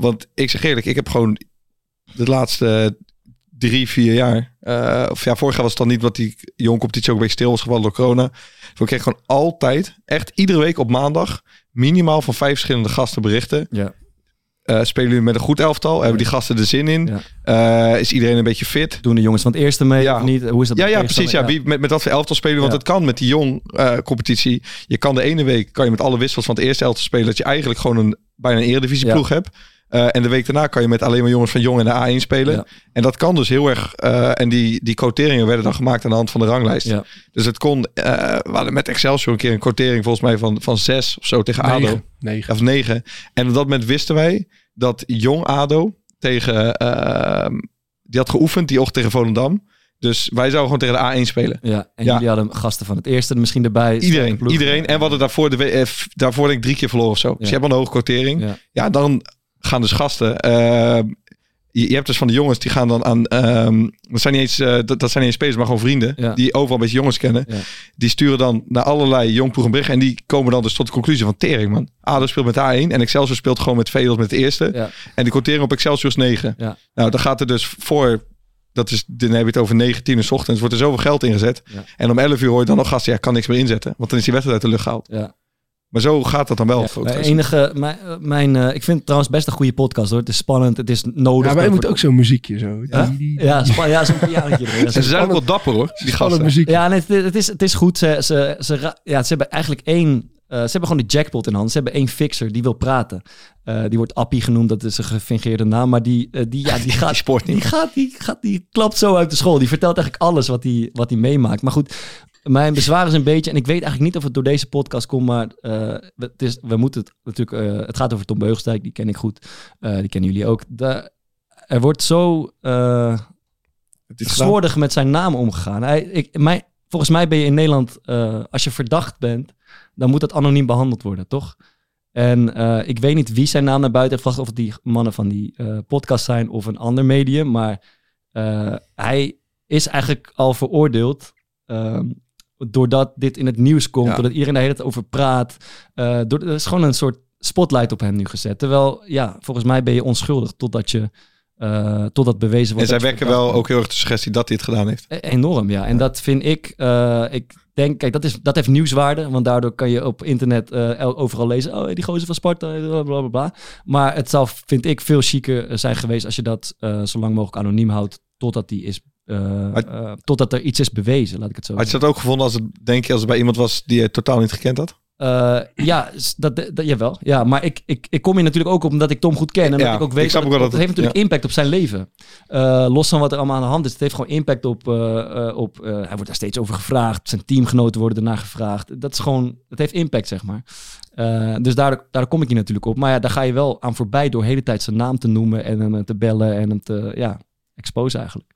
Want ik zeg eerlijk, ik heb gewoon de laatste 3-4 jaar... vorig jaar was het dan niet, want die jongcompetitie ook een beetje stil was gevallen door corona. Dus ik kreeg gewoon altijd, echt iedere week op maandag... minimaal van 5 verschillende gasten berichten... Ja. Spelen jullie met een goed elftal? Hebben die gasten er zin in? Ja. Is iedereen een beetje fit? Doen de jongens van het eerste mee of niet? Hoe is dat? Ja, precies. Ja. Wie, met dat voor elftal spelen? Want het kan met die jong-competitie. Je kan de ene week kan je met alle wissels van het eerste elftal spelen... dat je eigenlijk gewoon bijna een eredivisieploeg hebt. En de week daarna kan je met alleen maar jongens van Jong en de A1 spelen. Ja. En dat kan dus heel erg... en die quoteringen werden dan gemaakt aan de hand van de ranglijst. Ja. Dus het kon... we hadden met Excelsior een keer een quotering volgens mij van 6 of zo tegen ADO. 9. Of 9. En op dat moment wisten wij dat Jong ADO tegen... die had geoefend, die ochtend tegen Volendam. Dus wij zouden gewoon tegen de A1 spelen. Ja, en jullie hadden gasten van het eerste misschien erbij. Iedereen. En we hadden daarvoor denk ik 3 keer verloren of zo. Dus je hebt wel een hoge quotering. Ja dan... gaan dus gasten. Je hebt dus van de jongens, die gaan dan aan... dat zijn niet eens spelers, maar gewoon vrienden. Ja. Die overal een beetje jongens kennen. Ja. Die sturen dan naar allerlei jongploegen berichten. En die komen dan dus tot de conclusie van tering, man. ADO speelt met A1 en Excelsior speelt gewoon met Velos met de eerste. Ja. En die quotering op Excelsior is 9. Ja. Nou, dan gaat er dus voor... Dan heb je het over 19 uur 's ochtends. Wordt er zoveel geld ingezet. Ja. En om 11 uur hoor je dan nog gasten. Ja, kan niks meer inzetten. Want dan is die wedstrijd uit de lucht gehaald. Ja. Maar zo gaat dat dan wel. Ik vind het trouwens best een goede podcast hoor. Het is spannend, het is nodig. Ja, maar je moet ook zo'n muziekje zo. Ja, zo'n pianotje. Ja, ze zijn ook wel dapper hoor, die gasten. Muziek. Ja, nee, het is goed. Ze hebben eigenlijk één... ze hebben gewoon de jackpot in handen. Ze hebben één fixer die wil praten. Die wordt Appie genoemd, dat is een gefingeerde naam. Maar die klapt zo uit de school. Die vertelt eigenlijk alles wat die meemaakt. Maar goed... Mijn bezwaar is een beetje, en ik weet eigenlijk niet of het door deze podcast komt, maar het gaat over Tom Beugelsdijk, die ken ik goed. Die kennen jullie ook. Er wordt zo slordig met zijn naam omgegaan. Volgens mij ben je in Nederland, als je verdacht bent, dan moet dat anoniem behandeld worden, toch? En ik weet niet wie zijn naam naar buiten heeft gebracht, of die mannen van die podcast zijn of een ander medium, maar hij is eigenlijk al veroordeeld... doordat dit in het nieuws komt, doordat iedereen de hele tijd over praat. Er is gewoon een soort spotlight op hem nu gezet. Terwijl, volgens mij ben je onschuldig totdat je Totdat bewezen wordt. En zij wekken wel ook heel erg de suggestie dat hij het gedaan heeft. Enorm, ja. En ja. Dat vind ik... ik denk, kijk, dat heeft nieuwswaarde. Want daardoor kan je op internet overal lezen... oh, die gozer van Sparta, blablabla. Maar het zou, vind ik, veel chiquer zijn geweest... als je dat zo lang mogelijk anoniem houdt... totdat die is... totdat er iets is bewezen, laat ik het zo zeggen. Had je dat ook gevonden als het, denk je, als het bij iemand was... die je totaal niet gekend had? Ja, dat, jawel. Ja, maar ik kom hier natuurlijk ook op omdat ik Tom goed ken. En ja, dat ik ook weet, dat heeft natuurlijk impact op zijn leven. Los van wat er allemaal aan de hand is. Het heeft gewoon impact op... hij wordt daar steeds over gevraagd. Zijn teamgenoten worden daarna gevraagd. Dat is gewoon... Het heeft impact, zeg maar. Dus daar kom ik hier natuurlijk op. Maar ja, daar ga je wel aan voorbij door de hele tijd zijn naam te noemen... en hem te bellen en hem te... ja, expose eigenlijk.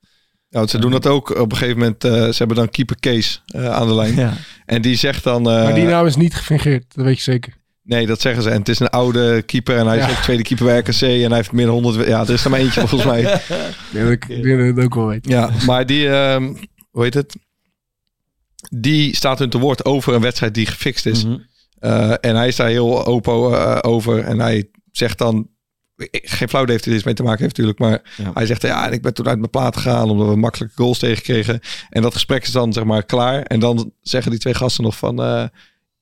Nou, ze doen dat ook op een gegeven moment. Ze hebben dan keeper Kees aan de lijn. Ja. En die zegt dan... maar die naam is niet gefingeerd, dat weet je zeker. Nee, dat zeggen ze. En het is een oude keeper. En hij is ook tweede keeper bij RKC. En hij heeft meer dan 100... Ja, er is er maar eentje volgens mij. Ja, ik dat ook wel weten. Ja, maar die... hoe heet het? Die staat hun te woord over een wedstrijd die gefixt is. Mm-hmm. En hij is daar heel open over. En hij zegt dan... Geen flauw heeft er iets mee te maken heeft natuurlijk, maar hij zegt ja, en ik ben toen uit mijn plaat gegaan omdat we makkelijke goals tegenkregen. En dat gesprek is dan zeg maar klaar. En dan zeggen die twee gasten nog van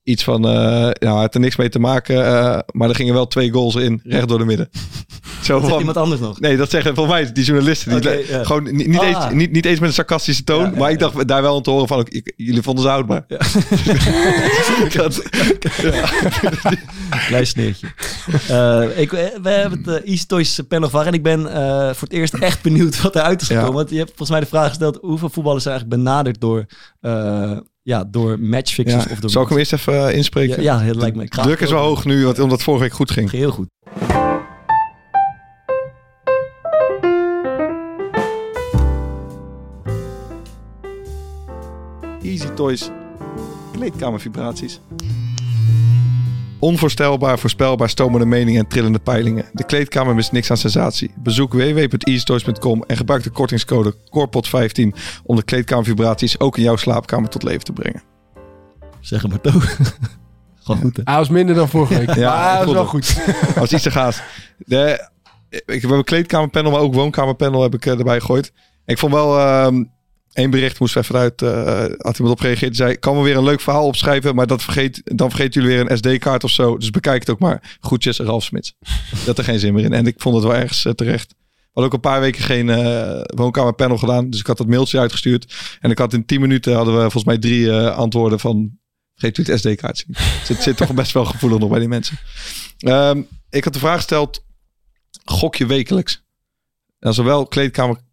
iets van, nou, het er niks mee te maken, maar er gingen wel 2 goals in recht door de midden. Zo van, iemand anders nog? Nee, dat zeggen volgens mij die journalisten. Okay, die, gewoon niet eens met een sarcastische toon, maar ik dacht daar wel aan te horen van, jullie vonden ze houdbaar. Ja. Klein sneertje. We hebben het Easy Toys pen nog waar en ik ben voor het eerst echt benieuwd wat eruit is gekomen. Ja. Want je hebt volgens mij de vraag gesteld, hoeveel voetballers zijn eigenlijk benaderd door... door matchfixers of door... Zal ik hem eerst even inspreken? Ja, het lijkt me graag. Druk is wel hoog nu, omdat het vorige week goed ging. Heel goed. Easy Toys. Kleedkamervibraties. Onvoorstelbaar, voorspelbaar, stomende meningen en trillende peilingen. De kleedkamer mist niks aan sensatie. Bezoek www.easytoys.com en gebruik de kortingscode CORPOD15 om de kleedkamervibraties ook in jouw slaapkamer tot leven te brengen. Zeg maar toch. Gewoon goed, hè? Hij was minder dan vorige week. Ja, hij was wel goed. Als iets te gaas. Ik heb een kleedkamerpanel, maar ook woonkamerpanel heb ik erbij gegooid. En ik vond wel... Eén bericht moest even uit. Had iemand op gereageerd. Zei, ik kan me weer een leuk verhaal opschrijven. Maar dan vergeten jullie weer een SD-kaart of zo. Dus bekijk het ook maar. Groetjes, Ralf Smits. Dat er geen zin meer in. En ik vond het wel ergens terecht. We hadden ook een paar weken geen woonkamerpanel gedaan. Dus ik had dat mailtje uitgestuurd. En ik had in 10 minuten hadden we volgens mij 3 antwoorden van... Vergeet jullie het SD-kaart zien. Dus het zit toch best wel gevoelig nog bij die mensen. Ik had de vraag gesteld. Gok je wekelijks? Nou, zowel kleedkamer... panel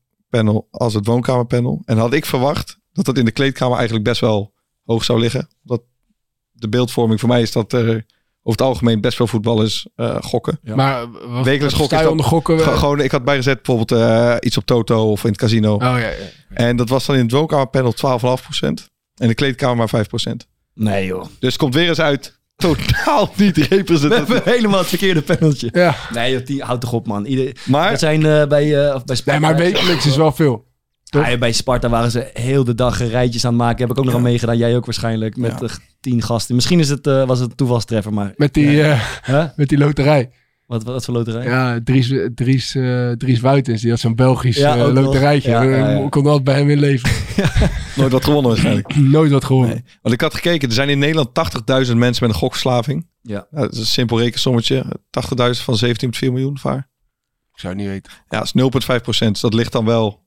als het woonkamerpanel. En had ik verwacht dat in de kleedkamer eigenlijk best wel hoog zou liggen. Dat de beeldvorming voor mij is dat er over het algemeen best wel voetballers gokken. Ja. Maar wekelijks gokken. Gewoon, ik had bijgezet bijvoorbeeld iets op Toto of in het casino. Oh, ja. En dat was dan in het woonkamerpanel 12,5% en de kleedkamer maar 5%. Nee joh. Dus het komt weer eens uit. Totaal niet representatief. We hebben helemaal het verkeerde paneltje. Ja. Nee, die houdt toch op, man. Dat zijn bij Sparta... Nee, maar wekelijks is wel veel. Ja, bij Sparta waren ze heel de dag rijtjes aan het maken. Heb ik ook nog aan meegedaan. Jij ook waarschijnlijk. Met 10 gasten. Misschien is het, was het een toevalstreffer, maar... Met die loterij. Wat voor loterij? Ja, Dries Wuitens. Die had zo'n Belgisch loterijtje. Ik kon altijd bij hem inleven. Nooit wat gewonnen waarschijnlijk. Nooit wat gewonnen. Nee. Want ik had gekeken. Er zijn in Nederland 80.000 mensen met een gokverslaving. Ja. Dat is een simpel rekensommetje. 80.000 van 17,4 miljoen vaar. Ik zou het niet weten. Ja, dat is 0,5%. Dus dat ligt dan wel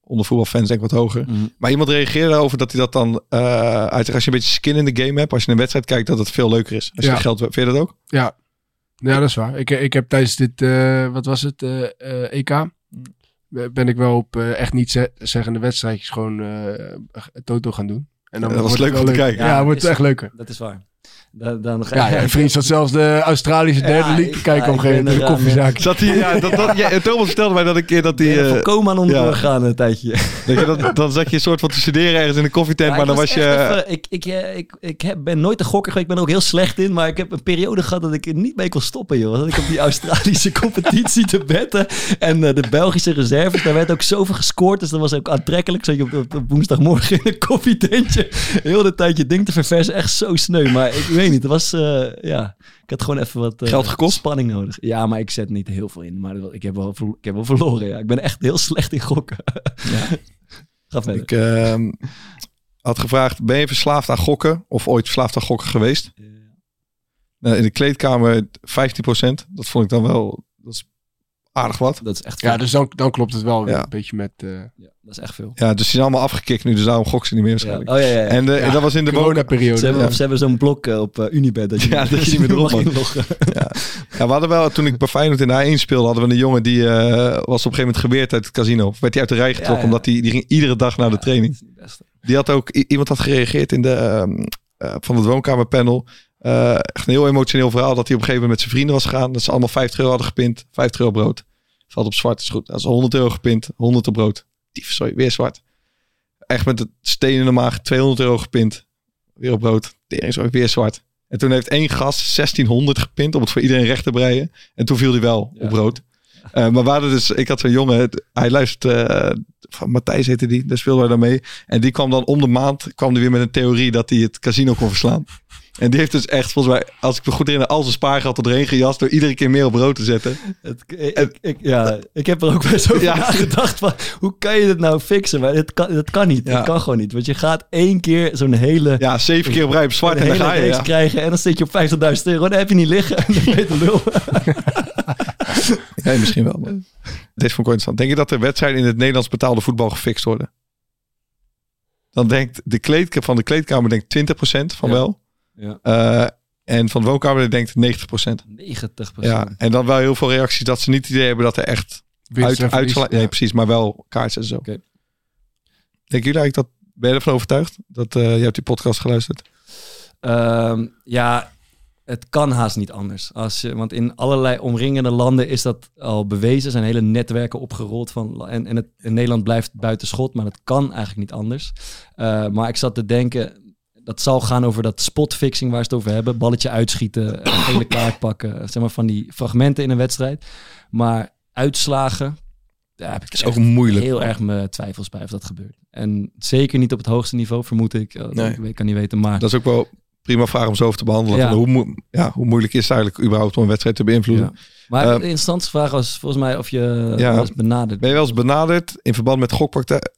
onder voetbalfans denk ik wat hoger. Mm. Maar iemand reageerde over dat hij dat dan... uiteraard als je een beetje skin in de game hebt. Als je een wedstrijd kijkt, dat het veel leuker is. Als je geld... Vind je dat ook? Ja. Ja, dat is waar. Ik heb tijdens dit, EK, ben ik wel op echt niet zeggende wedstrijdjes gewoon toto gaan doen. En dan dat was leuk om te kijken. Ja, wordt echt leuker. Dat is waar. Dan ga je vriend zat zelfs de Australische derde league te kijken omgeven de koffiezaak. Zat hij, Thomas vertelde mij dat ik keer dat hij... van coma ondergaan een tijdje. Dan zat je een soort van te studeren ergens in de koffietent, maar dan was je... Ik ben nooit een gokker geweest, ik ben er ook heel slecht in, maar ik heb een periode gehad dat ik er niet mee kon stoppen, joh. Dat ik op die Australische competitie te betten en de Belgische reserves, daar werd ook zoveel gescoord, dus dat was ook aantrekkelijk. Zat je op woensdagmorgen in een koffietentje heel de tijd je ding te verversen, echt zo sneu, maar ik weet niet. Het was, ja, ik had gewoon even wat geld gekost? Spanning nodig. Ja, maar ik zet niet heel veel in. Maar ik heb wel verloren. Ja. Ik ben echt heel slecht in gokken. Ja. Ga verder. Ik had gevraagd, ben je verslaafd aan gokken? Of ooit verslaafd aan gokken geweest? Nou, in de kleedkamer 15%. Dat vond ik dan wel... Dat is aardig wat. Dat is echt veel. Ja, dus dan klopt het wel weer een beetje met... Ja, dat is echt veel. Ja, dus die zijn allemaal afgekikt nu, dus daarom gokken ze niet meer waarschijnlijk. Ja. Oh, ja. En dat was in de corona-periode. Ze hebben zo'n blok op Unibet dat je niet meer erop mag. Ja, we hadden wel, toen ik bij Feyenoord in A1 speelde, hadden we een jongen die was op een gegeven moment geweerd uit het casino. Of werd hij uit de rij getrokken, omdat die ging iedere dag naar de training. Die had ook, iemand had gereageerd in de van het woonkamerpanel. Echt een heel emotioneel verhaal dat hij op een gegeven moment met zijn vrienden was gegaan. Dat ze allemaal €50 hadden gepind. €50 brood. Valt op zwart, is goed. Dat is €100 gepind. €100 op brood. Dief, sorry, weer zwart. Echt met het steen in de maag. €200 gepind. Weer op brood. Tering, sorry, weer zwart. En toen heeft één gast €1600 gepind om het voor iedereen recht te breien. En toen viel hij wel op brood. Maar waren dus, ik had zo'n jongen, hij luistert, van Matthijs heette die, daar speelden wij dan mee. En die kwam dan om de maand, kwam hij weer met een theorie dat hij het casino kon verslaan. En die heeft dus echt, volgens mij, als ik me goed herinner, al zijn spaargeld erheen gejast door iedere keer meer op brood te zetten. Ik heb er ook best over nagedacht van, hoe kan je dit nou fixen? Maar het kan niet, het kan gewoon niet. Want je gaat één keer zo'n hele... Ja, 7 keer op rij op zwart en dan ga je... krijgen en dan zit je op €50.000. Dan heb je niet liggen en dan ben je te lul. Nee, misschien wel. Maar. Deze vond ik interessant. Denk je dat er wedstrijden in het Nederlands betaalde voetbal gefixt worden? Dan denkt de kleedkamer denkt 20% van wel. Ja. En van de woonkamer denkt 90%. 90%. Ja, en dan wel heel veel reacties dat ze niet het idee hebben dat er echt uitslaat. Nee, precies, maar wel kaartjes en zo. Okay. Denken jullie eigenlijk dat... Ben je ervan overtuigd? Dat je hebt die podcast geluisterd. Ja... Het kan haast niet anders. Want in allerlei omringende landen is dat al bewezen. Er zijn hele netwerken opgerold. En Nederland blijft buiten schot, maar dat kan eigenlijk niet anders. Maar ik zat te denken, dat zal gaan over dat spotfixing waar ze het over hebben. Balletje uitschieten, gele kaart pakken. Zeg maar van die fragmenten in een wedstrijd. Maar uitslagen, daar heb ik is ook moeilijk. Heel erg mijn twijfels bij of dat gebeurt. En zeker niet op het hoogste niveau, vermoed ik. Nee. Ik kan niet weten, maar... Dat is ook wel... Prima vraag om zo over te behandelen. Ja. Hoe moeilijk is het eigenlijk überhaupt om een wedstrijd te beïnvloeden? Ja. Maar de instantievraag was volgens mij of je wel eens benaderd. Ben je wel eens benaderd in verband met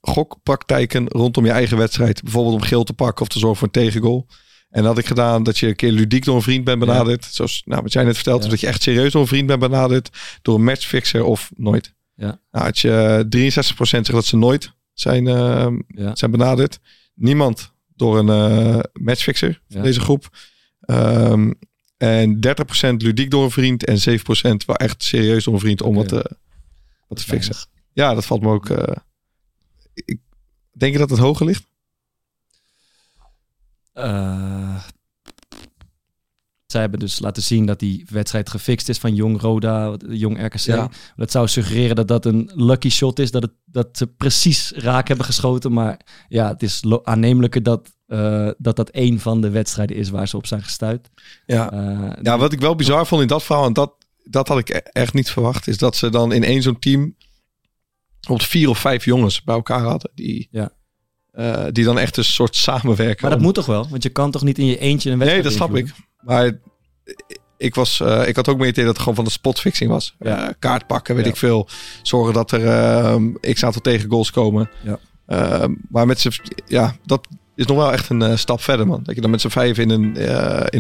gokpraktijken rondom je eigen wedstrijd? Bijvoorbeeld om geel te pakken of te zorgen voor een tegengoal. En dat had ik gedaan dat je een keer ludiek door een vriend bent benaderd. Ja. Zoals wat jij net vertelde. Ja. Dat je echt serieus door een vriend bent benaderd. Door een matchfixer of nooit. Ja. Nou, had je 63% zegt dat ze nooit zijn benaderd. Niemand. Door een matchfixer van deze groep. En 30% ludiek door een vriend. En 7% wel echt serieus door een vriend om wat te fixen. Weinig. Ja, dat valt me ook... Denk je dat het hoger ligt? Zij hebben dus laten zien dat die wedstrijd gefixt is van Jong Roda, Jong RKC. Ja. Dat zou suggereren dat een lucky shot is, dat ze precies raak hebben geschoten. Maar ja, het is aannemelijker dat één van de wedstrijden is waar ze op zijn gestuit. Ja, wat ik wel bizar vond in dat verhaal, en dat had ik echt niet verwacht, is dat ze dan in één zo'n team op 4 of 5 jongens bij elkaar hadden die... Ja. Die dan echt een soort samenwerken. Maar dat moet toch wel? Want je kan toch niet in je eentje een wedstrijd... Nee, dat snap ik. Maar ik had ook meer het idee dat het gewoon van de spotfixing was. Ja. Kaart pakken, weet ik veel. Zorgen dat er x aantal tegengoals komen. Ja. Maar met z'n... Ja, dat is nog wel echt een stap verder, man. Dat je dan met z'n 5 in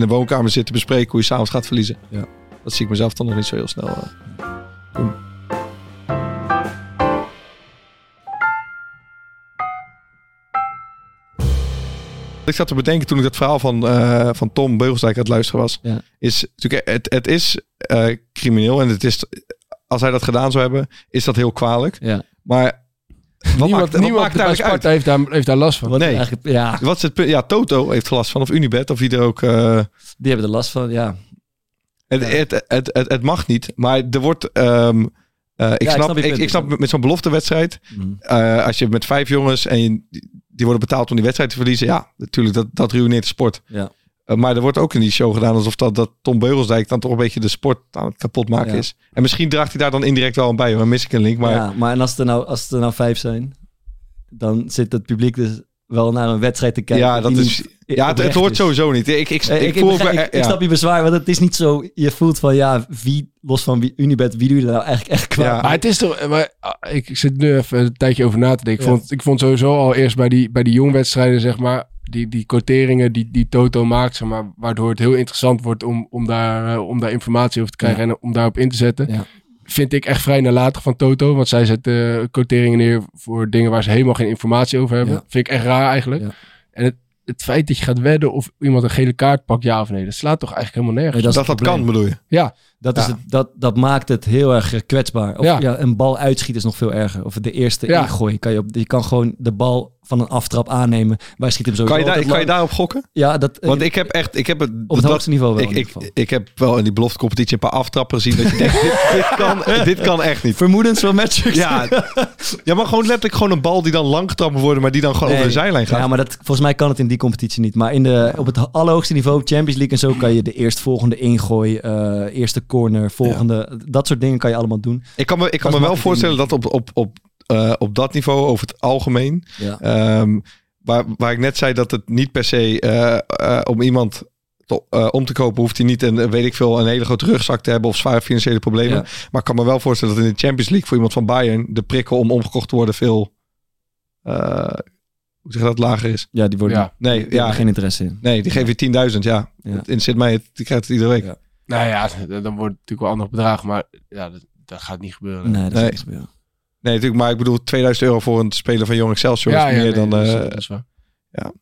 een woonkamer zit te bespreken hoe je s'avonds gaat verliezen. Ja. Dat zie ik mezelf dan nog niet zo heel snel doen. Ik zat te bedenken toen ik dat verhaal van Tom Beugelsdijk aan het luisteren was. Ja. Is natuurlijk, het is crimineel en het is, als hij dat gedaan zou hebben, is dat heel kwalijk. Ja. Maar niemand maakt daar uit? Heeft daar last van. Nee. Wat is het punt? Ja, Toto heeft er last van, of Unibet, of wie er ook. Die hebben er last van, ja. Het mag niet, maar er wordt... Ik snap met zo'n beloftewedstrijd, als je met 5 jongens en die worden betaald om die wedstrijd te verliezen, ja, natuurlijk, dat ruïneert de sport. Ja. Maar er wordt ook in die show gedaan alsof dat Tom Beugelsdijk dan toch een beetje de sport aan het kapot maken is. En misschien draagt hij daar dan indirect wel aan bij, maar mis ik een link. Maar... Ja, maar en als er nou 5 zijn, dan zit het publiek dus wel naar een wedstrijd te kijken. Ja, dat is, ja het hoort is. Sowieso niet. Ik snap je bezwaar, want het is niet zo... Je voelt van, ja, wie los van wie, Unibet, wie doe je daar nou eigenlijk echt kwaad? Ja, maar het is toch... Maar, ik zit nu even een tijdje over na te denken. Ik vond sowieso al eerst bij die jongwedstrijden, zeg maar... Die quoteringen die Toto maakt, zeg maar, waardoor het heel interessant wordt om daar informatie over te krijgen en om daarop in te zetten. Ja. Vind ik echt vrij nalatig van Toto, want zij zet quoteringen neer voor dingen waar ze helemaal geen informatie over hebben. Ja. Vind ik echt raar eigenlijk. Ja. En het feit dat je gaat wedden of iemand een gele kaart pakt, ja of nee, dat slaat toch eigenlijk helemaal nergens. Nee, dat kan, bedoel je? Ja. Dat maakt het heel erg kwetsbaar. Of, ja, een bal uitschieten is nog veel erger. Of de eerste ingooi. Je kan gewoon de bal van een aftrap aannemen. Wij schieten hem zo. Kan je daarop gokken? Ja, dat... Want ik heb het op het hoogste niveau wel. Ik heb wel in die beloftecompetitie een paar aftrappen gezien. Dat je denkt, dit kan echt niet. Vermoedens van matches. Ja. Ja, maar gewoon letterlijk gewoon een bal die dan lang getrapt wordt, maar die dan gewoon over de zijlijn gaat. Ja, maar dat, volgens mij kan het in die competitie niet. Maar op het allerhoogste niveau, Champions League en zo, kan je de eerstvolgende ingooi, eerste corner, volgende... Ja. Dat soort dingen kan je allemaal doen. Ik kan me wel voorstellen dat op dat niveau, over het algemeen... Ja. Waar ik net zei dat het niet per se om iemand om te kopen... hoeft hij niet een hele grote rugzak te hebben... of zware financiële problemen. Ja. Maar ik kan me wel voorstellen dat in de Champions League... voor iemand van Bayern de prikkel om omgekocht te worden veel... hoe zeg je dat, lager is. Ja, die worden geen interesse in. Nee, die geven je 10.000, In Sint-Mei, die krijgt het iedere week. Ja. Nou ja, dan wordt het natuurlijk wel een ander bedrag, maar ja, dat gaat niet gebeuren. Nee, dat gaat niet gebeuren. Nee, natuurlijk, maar ik bedoel, €2000 voor een speler van Jong Excelsior is meer dan... dat is waar. Ja.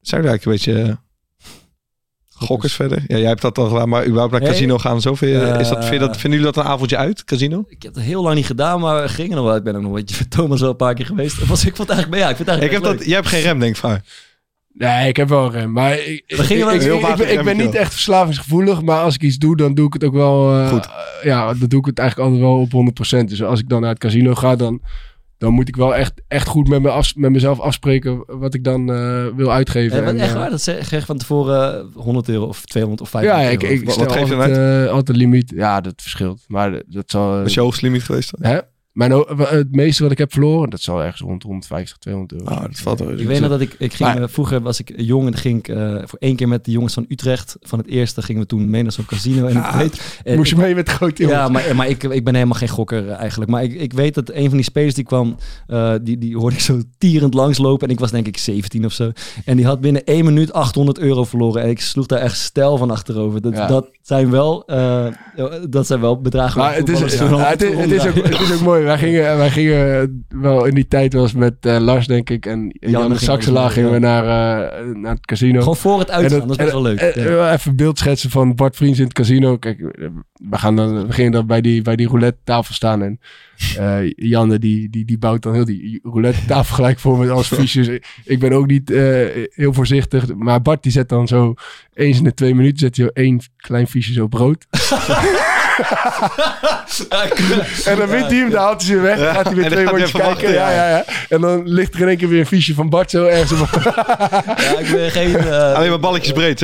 Zijn we eigenlijk een beetje gokkers verder? Ja, jij hebt dat al gedaan, maar überhaupt naar casino gaan zoveel. Vinden jullie dat een avondje uit, casino? Ik heb het heel lang niet gedaan, maar gingen nog wel. Ik ben ook nog een beetje met Thomas wel een paar keer geweest. Jij hebt geen rem, denk ik, vaak. Nee, ik heb wel rem, maar ik ben niet echt verslavingsgevoelig, maar als ik iets doe, dan doe ik het ook wel... goed. Ja, dan doe ik het eigenlijk altijd wel op 100%. Dus als ik dan naar het casino ga, dan moet ik wel echt goed met mezelf afspreken wat ik dan wil uitgeven. Ja, echt waar? Dat zeg je van tevoren €100 of €200 of €500? Ja, ik stel wat altijd, altijd limiet. Ja, dat verschilt. Maar dat zal... Wat is je hoogste limiet geweest? Hè? Het meeste wat ik heb verloren, dat zal ergens rond €150, €200. Ah, dat valt wel. Ik weet nog dat ik ging... Vroeger was ik jong en ging ik voor één keer met de jongens van Utrecht. Van het eerste gingen we toen mee naar zo'n casino. En moest je mee met grote jongens? Ja, maar ik ben helemaal geen gokker eigenlijk. Maar ik weet dat een van die spelers die kwam, die hoorde ik zo tierend langslopen. En ik was denk ik 17 of zo. En die had binnen 1 minuut €800 verloren. En ik sloeg daar echt stijl van achterover. Dat zijn wel bedragen. Maar het is ook mooi. Wij gingen wel in die tijd was met Lars, denk ik, en Jan Sakselaar gingen we naar het casino. Gewoon voor het uitgaan, dat is best wel leuk. Even beeld schetsen van Bart Vriends in het casino. Kijk, we gingen dan bij die roulette tafel staan en Janne die bouwt dan heel die roulette tafel gelijk voor met alles fiches. Ik ben ook niet heel voorzichtig, maar Bart die zet dan zo eens in de 2 minuten zet hij één klein fiche zo op rood. En dan wint hij hem, dan haalt hij ze weg. Dan gaat hij weer 2 woordjes kijken. Ja. En dan ligt er in één keer weer een fiche van Bart zo ergens op. Ja, ik ben geen... alleen maar balletjes breed.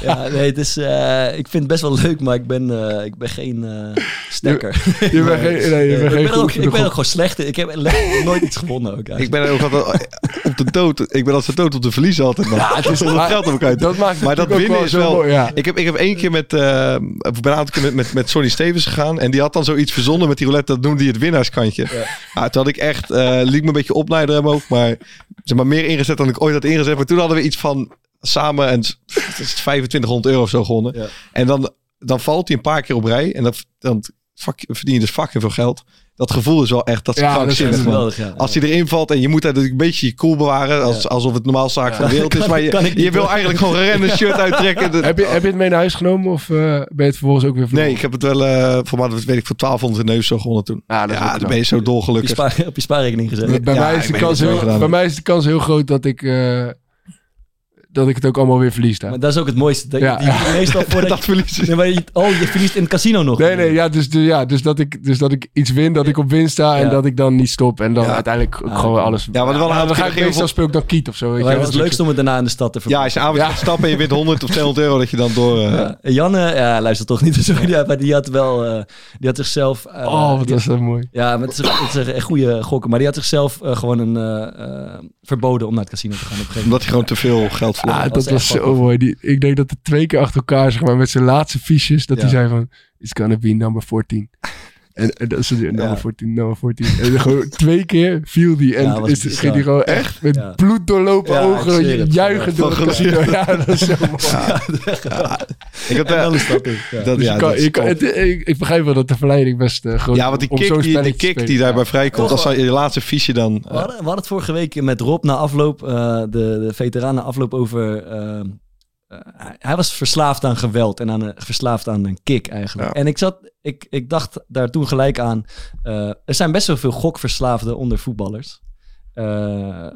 Ja, nee, het is... ik vind het best wel leuk, maar ik ben geen stekker. Je bent geen... Nee, je bent geen... Ik ben ook gewoon slecht. Ik heb nooit iets gewonnen ook eigenlijk. Ik ben ook altijd op de dood. Ik ben als de dood op de verliezen altijd. Maar. Ja, het is om geld op elkaar uit. Dat maakt maar dat winnen is wel... Mooi, ja. Ik heb 1 keer met Sonny Stevens gegaan. En die had dan zoiets verzonnen met die roulette. Dat noemde hij het winnaarskantje. Ja. Nou, toen had ik echt... liet me een beetje opleiden hem ook. Maar, zeg maar meer ingezet dan ik ooit had ingezet. Maar toen hadden we iets van samen... en het is €2500 of zo gewonnen. Ja. En dan valt hij een paar keer op rij. En dan verdien je dus fucking veel geld. Dat gevoel is wel echt... Dat is geweldig, ja. Als hij erin valt en je moet daar een beetje je cool bewaren. Alsof het normaal zaak van de wereld is. Maar je wil eigenlijk gewoon rennen, shirt uittrekken. Dat... Heb je het mee naar huis genomen? Of ben je het vervolgens ook weer verloren? Nee, ik heb het wel voor €1200 in de neus zo gewonnen toen. Dan ben je zo dolgelukkig. Op je spaarrekening gezet. Bij mij is de kans heel groot dat ik... dat ik het ook allemaal weer verlies daar. Maar dat is ook het mooiste. Dat je meestal voordat dat verlies. Je verliest in het casino nog. Nee. Dus dat ik iets win, dat ik op winst sta en dat ik dan niet stop en dan uiteindelijk gewoon alles. Ja, want we gaan meestal speel ik dan kiet of zo. Weet je, dat is het leukste om het daarna in de stad te verplaatsen. Ja, als je avond gaat stappen en je wint 100 of 200 euro, dat je dan door. Janne, luister toch niet. Maar die had wel, die had zichzelf. Wat was dat mooi. Ja, maar het is een goede gokken. Maar die had zichzelf gewoon een verboden om naar het casino te gaan op een gegeven moment. Omdat hij gewoon te veel geld verloor. Ah, dat was zo mooi. Ik denk dat er 2 keer achter elkaar, zeg maar, met zijn laatste fiches, dat hij zei van, it's gonna be number 14. En dat is nummer 14, nummer 14. En gewoon 2 keer viel die. En ging die gewoon echt met bloed doorlopen ogen juichen door het casino. Ja, dat is zo mooi. Ik begrijp wel dat de verleiding best groot is. Ja, want die kick die daarbij vrijkomt, als je laatste fiche dan... We hadden het vorige week met Rob na afloop, de veteraan na afloop over... hij was verslaafd aan geweld en verslaafd aan een kick eigenlijk. Ja. En ik dacht daar toen gelijk aan... er zijn best wel veel gokverslaafden onder voetballers.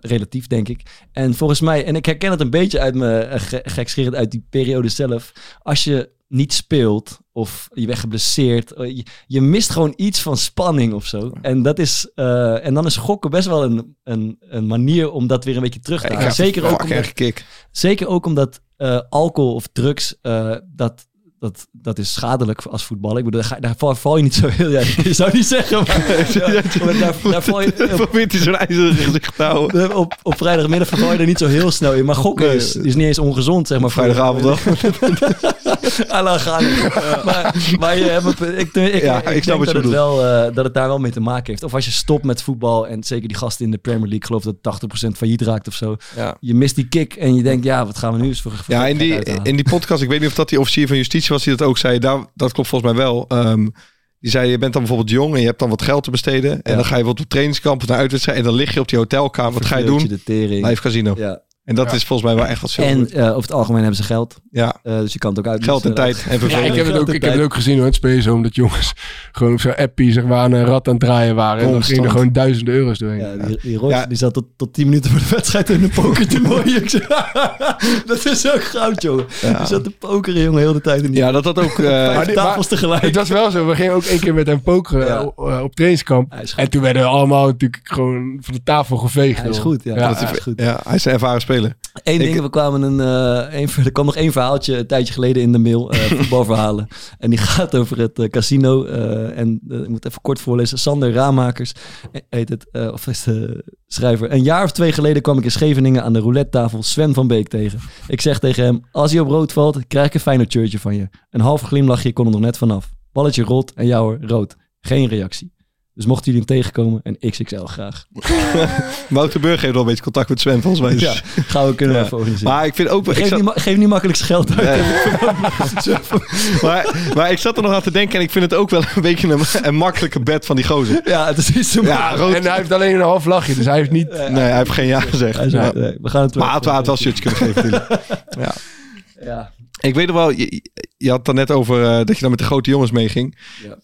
Relatief, denk ik. En volgens mij... En ik herken het een beetje uit mijn... gekscherend uit die periode zelf. Als je niet speelt... Of je bent geblesseerd. Je mist gewoon iets van spanning of zo. En dat is. En dan is gokken best wel een manier om dat weer een beetje terug te krijgen. Zeker ook omdat alcohol of drugs. Dat is schadelijk als voetballer. Ik bedoel, daar val je niet zo heel... Ja, je zou niet zeggen, maar daar val je... Probeert hij zo'n ijzeren gezicht te houden. Op vrijdagmiddag val je er niet zo heel snel in. Maar gokken is niet eens ongezond, zeg maar. Vrijdagavond dan. Maar je hebt... Ik denk dat het daar wel mee te maken heeft. Of als je stopt met voetbal... En zeker die gasten in de Premier League... Geloof dat 80% failliet raakt of zo. Ja. Je mist die kick en je denkt... Ja, wat gaan we nu eens voor in die podcast... Ik weet niet of dat die officier van justitie... was die dat ook zei, dat klopt volgens mij wel. Die zei, je bent dan bijvoorbeeld jong en je hebt dan wat geld te besteden. En dan ga je wat op trainingskamp naar uitwedstrijd en dan lig je op die hotelkamer. Wat ga je doen? Live casino. Ja. En dat is volgens mij wel echt wat zo. En over het algemeen hebben ze geld. Ja. Dus je kan het ook uit. Geld en tijd. En ik heb het ook gezien hoor, het spelen, omdat jongens gewoon op zo'n appie zeg maar, een rat aan het draaien waren. En dan gingen er gewoon duizenden euro's doorheen. Ja, die zat tot 10 minuten voor de wedstrijd in een pokertoernooi. Dat is ook goud, jongen. Ja. Die zat te pokeren, jongen, heel de tijd. Ja, dat had ook... tafels tegelijk. Het was wel zo. We gingen ook 1 keer met hem pokeren op trainingskamp. En toen werden we allemaal natuurlijk gewoon van de tafel geveegd. Hij is goed, ja. Hij is een ervaren speler. Er kwam nog 1 verhaaltje een tijdje geleden in de mail, voetbalverhalen. En die gaat over het casino. Ik moet even kort voorlezen. Sander Raamakers heet het, of is de schrijver. 1 jaar of 2 geleden kwam ik in Scheveningen aan de roulette tafel Sven van Beek tegen. Ik zeg tegen hem, als je op rood valt, krijg ik een Feyenoord shirtje van je. Een half glimlachje kon er nog net vanaf. Balletje rolt en jou rood. Geen reactie. Dus mochten jullie hem tegenkomen, een XXL graag. Wouter Burg heeft al een beetje contact met Sven, volgens mij. Ja, gaan we kunnen even organiseren. Maar ik vind ook... Geef niet makkelijk geld uit. Nee. maar ik zat er nog aan te denken en ik vind het ook wel een beetje een makkelijke bed van die gozer. Ja, het is iets zo rood. En hij heeft alleen een half lachje, dus hij heeft niet... Nee, hij heeft geen ja gezegd. Nee, we gaan het wel. Maar had we wel shirtje kunnen geven. Ja. Ik weet nog wel, je had het dan net over dat je dan met de grote jongens meeging.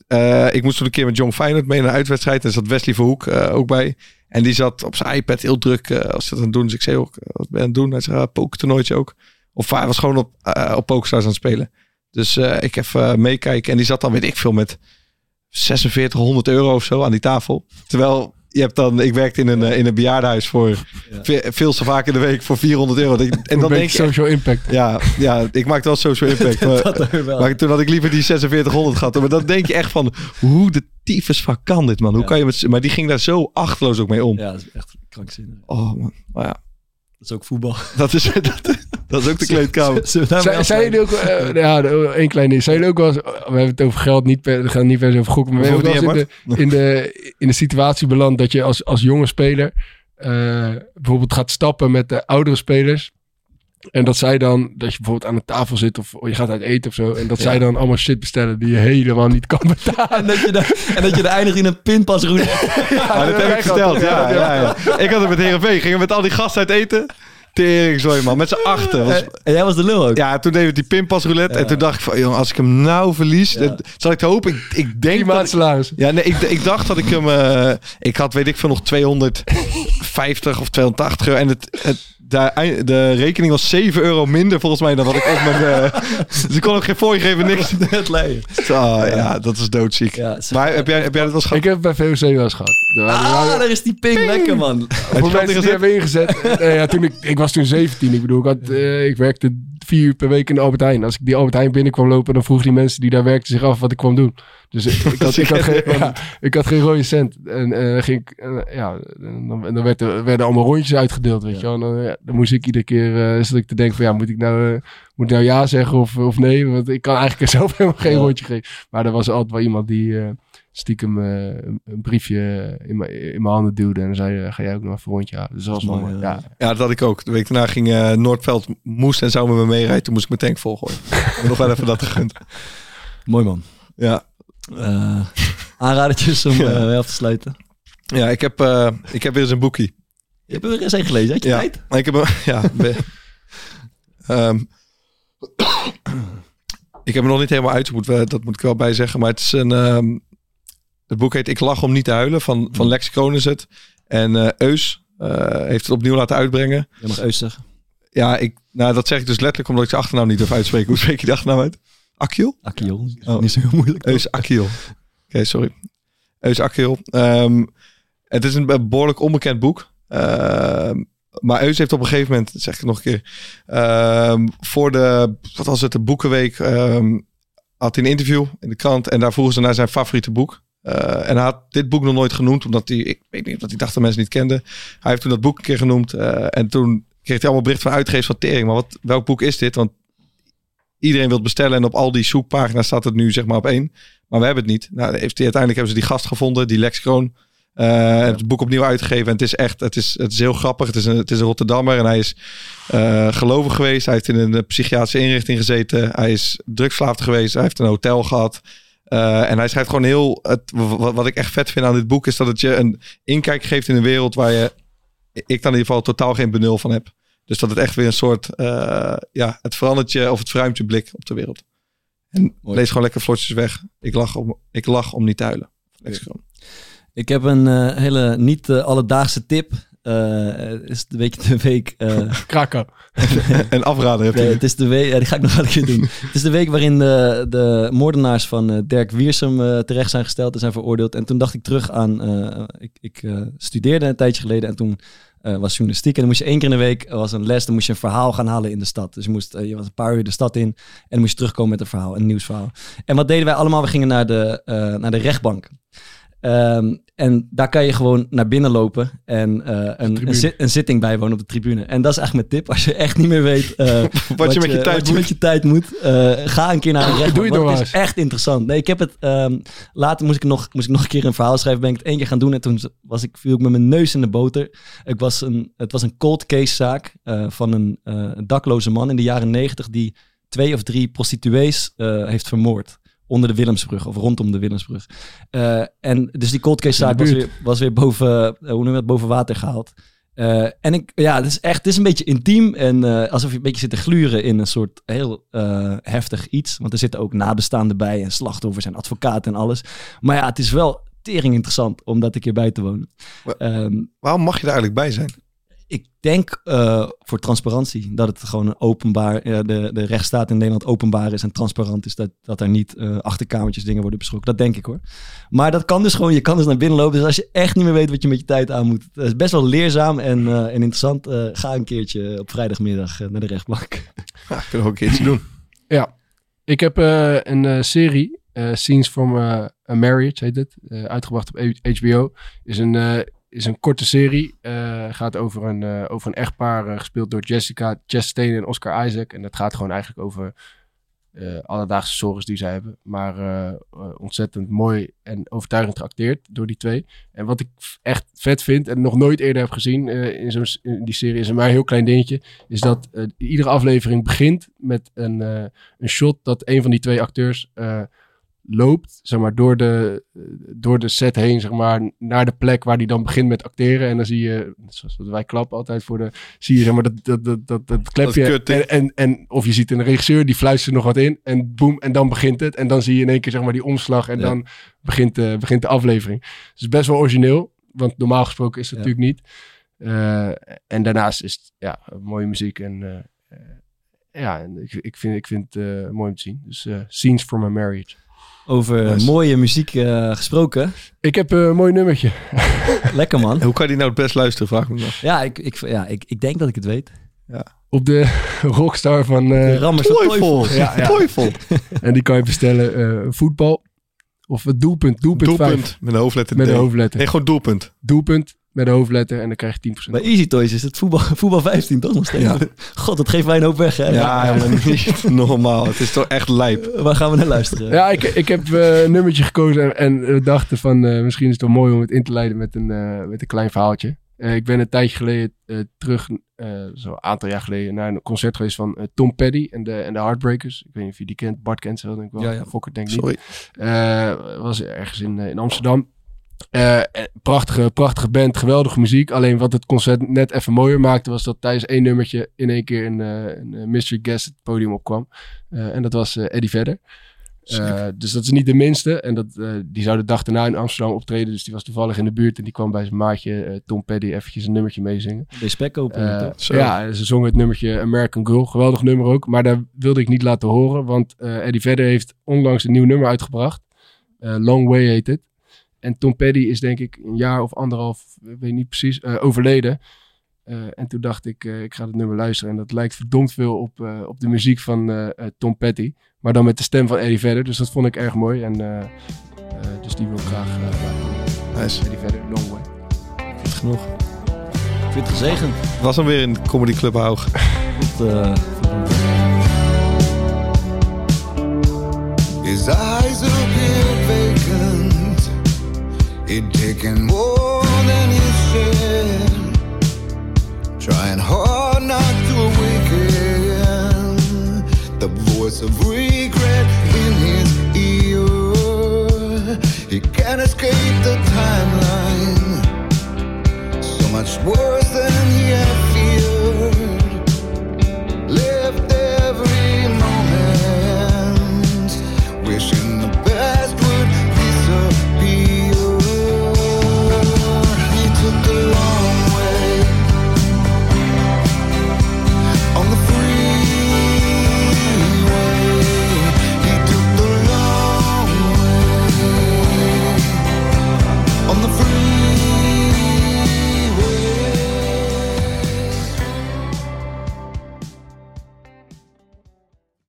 Ja. Ik moest toen een keer met John Feyenoord mee naar een uitwedstrijd. En zat Wesley Verhoek ook bij. En die zat op zijn iPad heel druk. Als ze dat aan het doen. Dus ik zei ook, wat ben je aan het doen? Hij zei, pokertoernooitje ook. Of hij was gewoon op PokerStars aan het spelen. Dus ik even meekijken. En die zat dan, weet ik veel, met 4600 euro of zo aan die tafel. Terwijl... Ik werkte in een bejaardenhuis voor veel te vaak in de week voor 400 euro. En dan denk je social impact. Ja, ik maakte wel social impact. Maar toen had ik liever die 4600 gehad. Maar dan denk je echt van, hoe de tyfusvak kan dit, man? Hoe kan je maar die ging daar zo achterloos ook mee om. Ja, dat is echt krankzinnig. Oh, man. Maar ja. Dat is ook voetbal. Dat is ook de kleedkamer. Zijn jullie ook... één klein ding. Zijn jullie ook wel eens... We hebben het over geld, we gaan niet per se over gokken. Maar we hebben wel eens in de situatie beland... dat je als jonge speler... bijvoorbeeld gaat stappen met de oudere spelers... En dat zij dan, dat je bijvoorbeeld aan de tafel zit of je gaat uit eten of zo. En dat zij dan allemaal shit bestellen die je helemaal niet kan betalen. En dat je er eindigt in een pinpasroen. Dat heb ik verteld. Ja. Ik had het met Heerenveen. Gingen met al die gasten uit eten. Tering, sorry man. Met z'n achten. En jij was de lul ook. Ja, toen deden we die pinpasroulette. Ja. En toen dacht ik van, jongen, als ik hem nou verlies... Ja. Dan zat ik te hopen. Ik denk dat ik, ik dacht dat ik hem... ik had, weet ik veel, nog 250 of 280 euro. En het De rekening was €7 minder volgens mij dan wat ik op mijn... Dus ik kon ook geen fooi geven, niks. Het leien. Ja, dat is doodziek. Ja, maar heb jij dat wel eens gehad? Ik heb bij VOC wel eens gehad. Daar is die ping. Lekker, man. Voor mensen die hebben ingezet. Ik was toen 17. Ik bedoel, ik werkte 4 uur per week in de Albert Heijn. Als ik die Albert Heijn binnenkwam lopen, dan vroegen die mensen die daar werkten zich af wat ik kwam doen. Dus ik had geen rode cent. En dan werden allemaal rondjes uitgedeeld, weet je wel. Dan moest ik iedere keer zat ik te denken van moet ik nou ja zeggen of nee? Want ik kan eigenlijk zelf helemaal geen rondje geven. Maar er was altijd wel iemand die stiekem een briefje in mijn handen duwde. En dan zei ga jij ook nog even een rondje halen? Dus dat was mooi. Ja, dat had ik ook. De week daarna ging Noordveld moest en zou met me meerijden. Toen moest ik mijn tank volgooien. Ik heb nog wel even dat gegund. Mooi man. Ja. Aanradertjes om af te sluiten. Ja, ik heb weer eens een boekie. Je hebt er weer eens een gelezen, had je tijd? Ik heb ik heb hem nog niet helemaal uitgevoerd, dat moet ik wel bij zeggen. Maar het is het boek heet Ik lach om niet te huilen, van Lex Kroon is het. En Eus heeft het opnieuw laten uitbrengen. Je mag Eus zeggen. Ja, dat zeg ik dus letterlijk omdat ik zijn achternaam niet durf uitspreken. Hoe spreek je de achternaam uit? Akkiol? Akkiol. Oh. Niet zo heel moeilijk. Eus Akkiol. Oké, sorry. Eus Akkiol. Het is een behoorlijk onbekend boek. Maar Eus heeft op een gegeven moment, zeg ik het nog een keer, voor de boekenweek, had hij een interview in de krant en daar vroegen ze naar zijn favoriete boek. En hij had dit boek nog nooit genoemd, omdat hij, ik weet niet, dat hij dacht dat mensen niet kenden. Hij heeft toen dat boek een keer genoemd en toen kreeg hij allemaal bericht van uitgevers van tering. Maar welk boek is dit? Want iedereen wil het bestellen en op al die zoekpagina's staat het nu zeg maar op 1. Maar we hebben het niet. Nou, uiteindelijk hebben ze die gast gevonden, die Lex Kroon. Het boek opnieuw uitgegeven en het is echt, het is heel grappig. Het is een Rotterdammer en hij is gelovig geweest. Hij heeft in een psychiatrische inrichting gezeten. Hij is drugsverslaafd geweest. Hij heeft een hotel gehad. En hij schrijft gewoon heel... Wat ik echt vet vind aan dit boek is dat het je een inkijk geeft in een wereld waar ik dan in ieder geval totaal geen benul van heb. Dus dat het echt weer een soort... het verandert je of het verruimt je blik op de wereld. En mooi. Lees gewoon lekker vlotjes weg. Ik lach om niet te huilen. Ik heb een hele niet-alledaagse tip. Is het een beetje de week... Kraken. en afraden. Het is de week... die ga ik nog wel een keer doen. Het is de week waarin de moordenaars van Dirk Wiersum terecht zijn gesteld en zijn veroordeeld. En toen dacht ik terug aan... Ik studeerde een tijdje geleden en toen... was journalistiek. En dan moest je 1 keer in de week, was een les, dan moest je een verhaal gaan halen in de stad. Dus je was een paar uur de stad in en dan moest je terugkomen met een verhaal, een nieuwsverhaal. En wat deden wij allemaal? We gingen naar de rechtbank. En daar kan je gewoon naar binnen lopen en een zitting bijwonen op de tribune. En dat is eigenlijk mijn tip. Als je echt niet meer weet wat je met je tijd moet, ga een keer naar een rechtbank. Het is echt interessant. Nee, ik heb het... later moest ik nog een keer een verhaal schrijven. Ben ik het 1 keer gaan doen en toen viel ik met mijn neus in de boter. Het was een cold case zaak van een dakloze man in de jaren 90 die 2 of 3 prostituees heeft vermoord. Onder de Willemsbrug of rondom de Willemsbrug. En dus die cold case zaak was weer boven water gehaald. Het is een beetje intiem. En alsof je een beetje zit te gluren in een soort heel heftig iets. Want er zitten ook nabestaanden bij en slachtoffers en advocaten en alles. Maar ja, het is wel tering interessant om dat een keer bij te wonen. Waarom mag je daar eigenlijk bij zijn? Ik denk voor transparantie dat het gewoon een openbaar... de rechtsstaat in Nederland openbaar is en transparant is. Dat er niet achterkamertjes dingen worden besproken. Dat denk ik hoor. Maar dat kan dus gewoon. Je kan dus naar binnen lopen. Dus als je echt niet meer weet wat je met je tijd aan moet. Dat is best wel leerzaam en interessant. Ga een keertje op vrijdagmiddag naar de rechtbank. Ja, kunnen we ook een keertje doen. Ja, ik heb een serie... Scenes from a Marriage heet het. Uitgebracht op HBO. Is een korte serie. Gaat over een echtpaar, gespeeld door Jessica Chastain en Oscar Isaac. En dat gaat gewoon eigenlijk over alledaagse zorgen die zij hebben. Maar ontzettend mooi en overtuigend geacteerd door die twee. En wat ik echt vet vind en nog nooit eerder heb gezien in die serie... is maar een heel klein dingetje. Is dat iedere aflevering begint met een shot dat een van die twee acteurs... loopt, zeg maar, door de set heen, zeg maar, naar de plek waar hij dan begint met acteren. En dan zie je, zoals wij klappen altijd zie je, zeg maar, dat klepje. En of je ziet een regisseur, die fluistert nog wat in en boem, en dan begint het. En dan zie je in één keer, zeg maar, die omslag en dan begint de aflevering. Het is best wel origineel, want normaal gesproken is het natuurlijk niet. En daarnaast is het mooie muziek. En en ik vind het mooi om te zien. Dus Scenes from a Marriage. Over mooie muziek gesproken. Ik heb een mooi nummertje. Lekker man. Hoe kan die nou het best luisteren, vraag me af. Ja, ik denk dat ik het weet. Ja. Op de Rockstar van Toyful. Ja. Toyful. En die kan je bestellen voetbal of doelpunt 5. Met de hoofdletter. Nee, gewoon doelpunt. Doelpunt met de hoofdletter en dan krijg je 10%. Bij Easy Toys is het voetbal 15 toch nog steeds. Ja. God, dat geeft wij een hoop weg. Hè? Ja, niet normaal. Het is toch echt lijp. Waar gaan we naar luisteren? Ja, ik heb een nummertje gekozen en we dachten van misschien is het wel mooi om het in te leiden met een klein verhaaltje. Ik ben een tijdje geleden terug, zo'n aantal jaar geleden, naar een concert geweest van Tom Petty en de Heartbreakers. Ik weet niet of je die kent. Bart kent ze wel, denk ik wel. Ja. Fokker denk ik niet. Was ergens in Amsterdam. Prachtige band, geweldige muziek. Alleen wat het concert net even mooier maakte, was dat tijdens één nummertje in één keer een mystery guest het podium opkwam. En dat was Eddie Vedder. Dus dat is niet de minste. En die zou de dag daarna in Amsterdam optreden. Dus die was toevallig in de buurt. En die kwam bij zijn maatje Tom Petty eventjes een nummertje meezingen. Respect open. Ze zongen het nummertje American Girl. Geweldig nummer ook. Maar daar wilde ik niet laten horen. Want Eddie Vedder heeft onlangs een nieuw nummer uitgebracht. Long Way heet het. En Tom Petty is denk ik een jaar of anderhalf, ik weet niet precies, overleden. En toen dacht ik, ik ga het nummer luisteren. En dat lijkt verdomd veel op de muziek van Tom Petty. Maar dan met de stem van Eddie Vedder. Dus dat vond ik erg mooi. En dus die wil ik graag laten. Nice. Eddie Vedder, Long Way. Ik vind het genoeg. Ik vind het gezegend. Was hem weer in de Comedy Club Haug. His eyes appear vacant. It taken more than his share. Trying hard not to awaken the voice of regret in his ear. He can't escape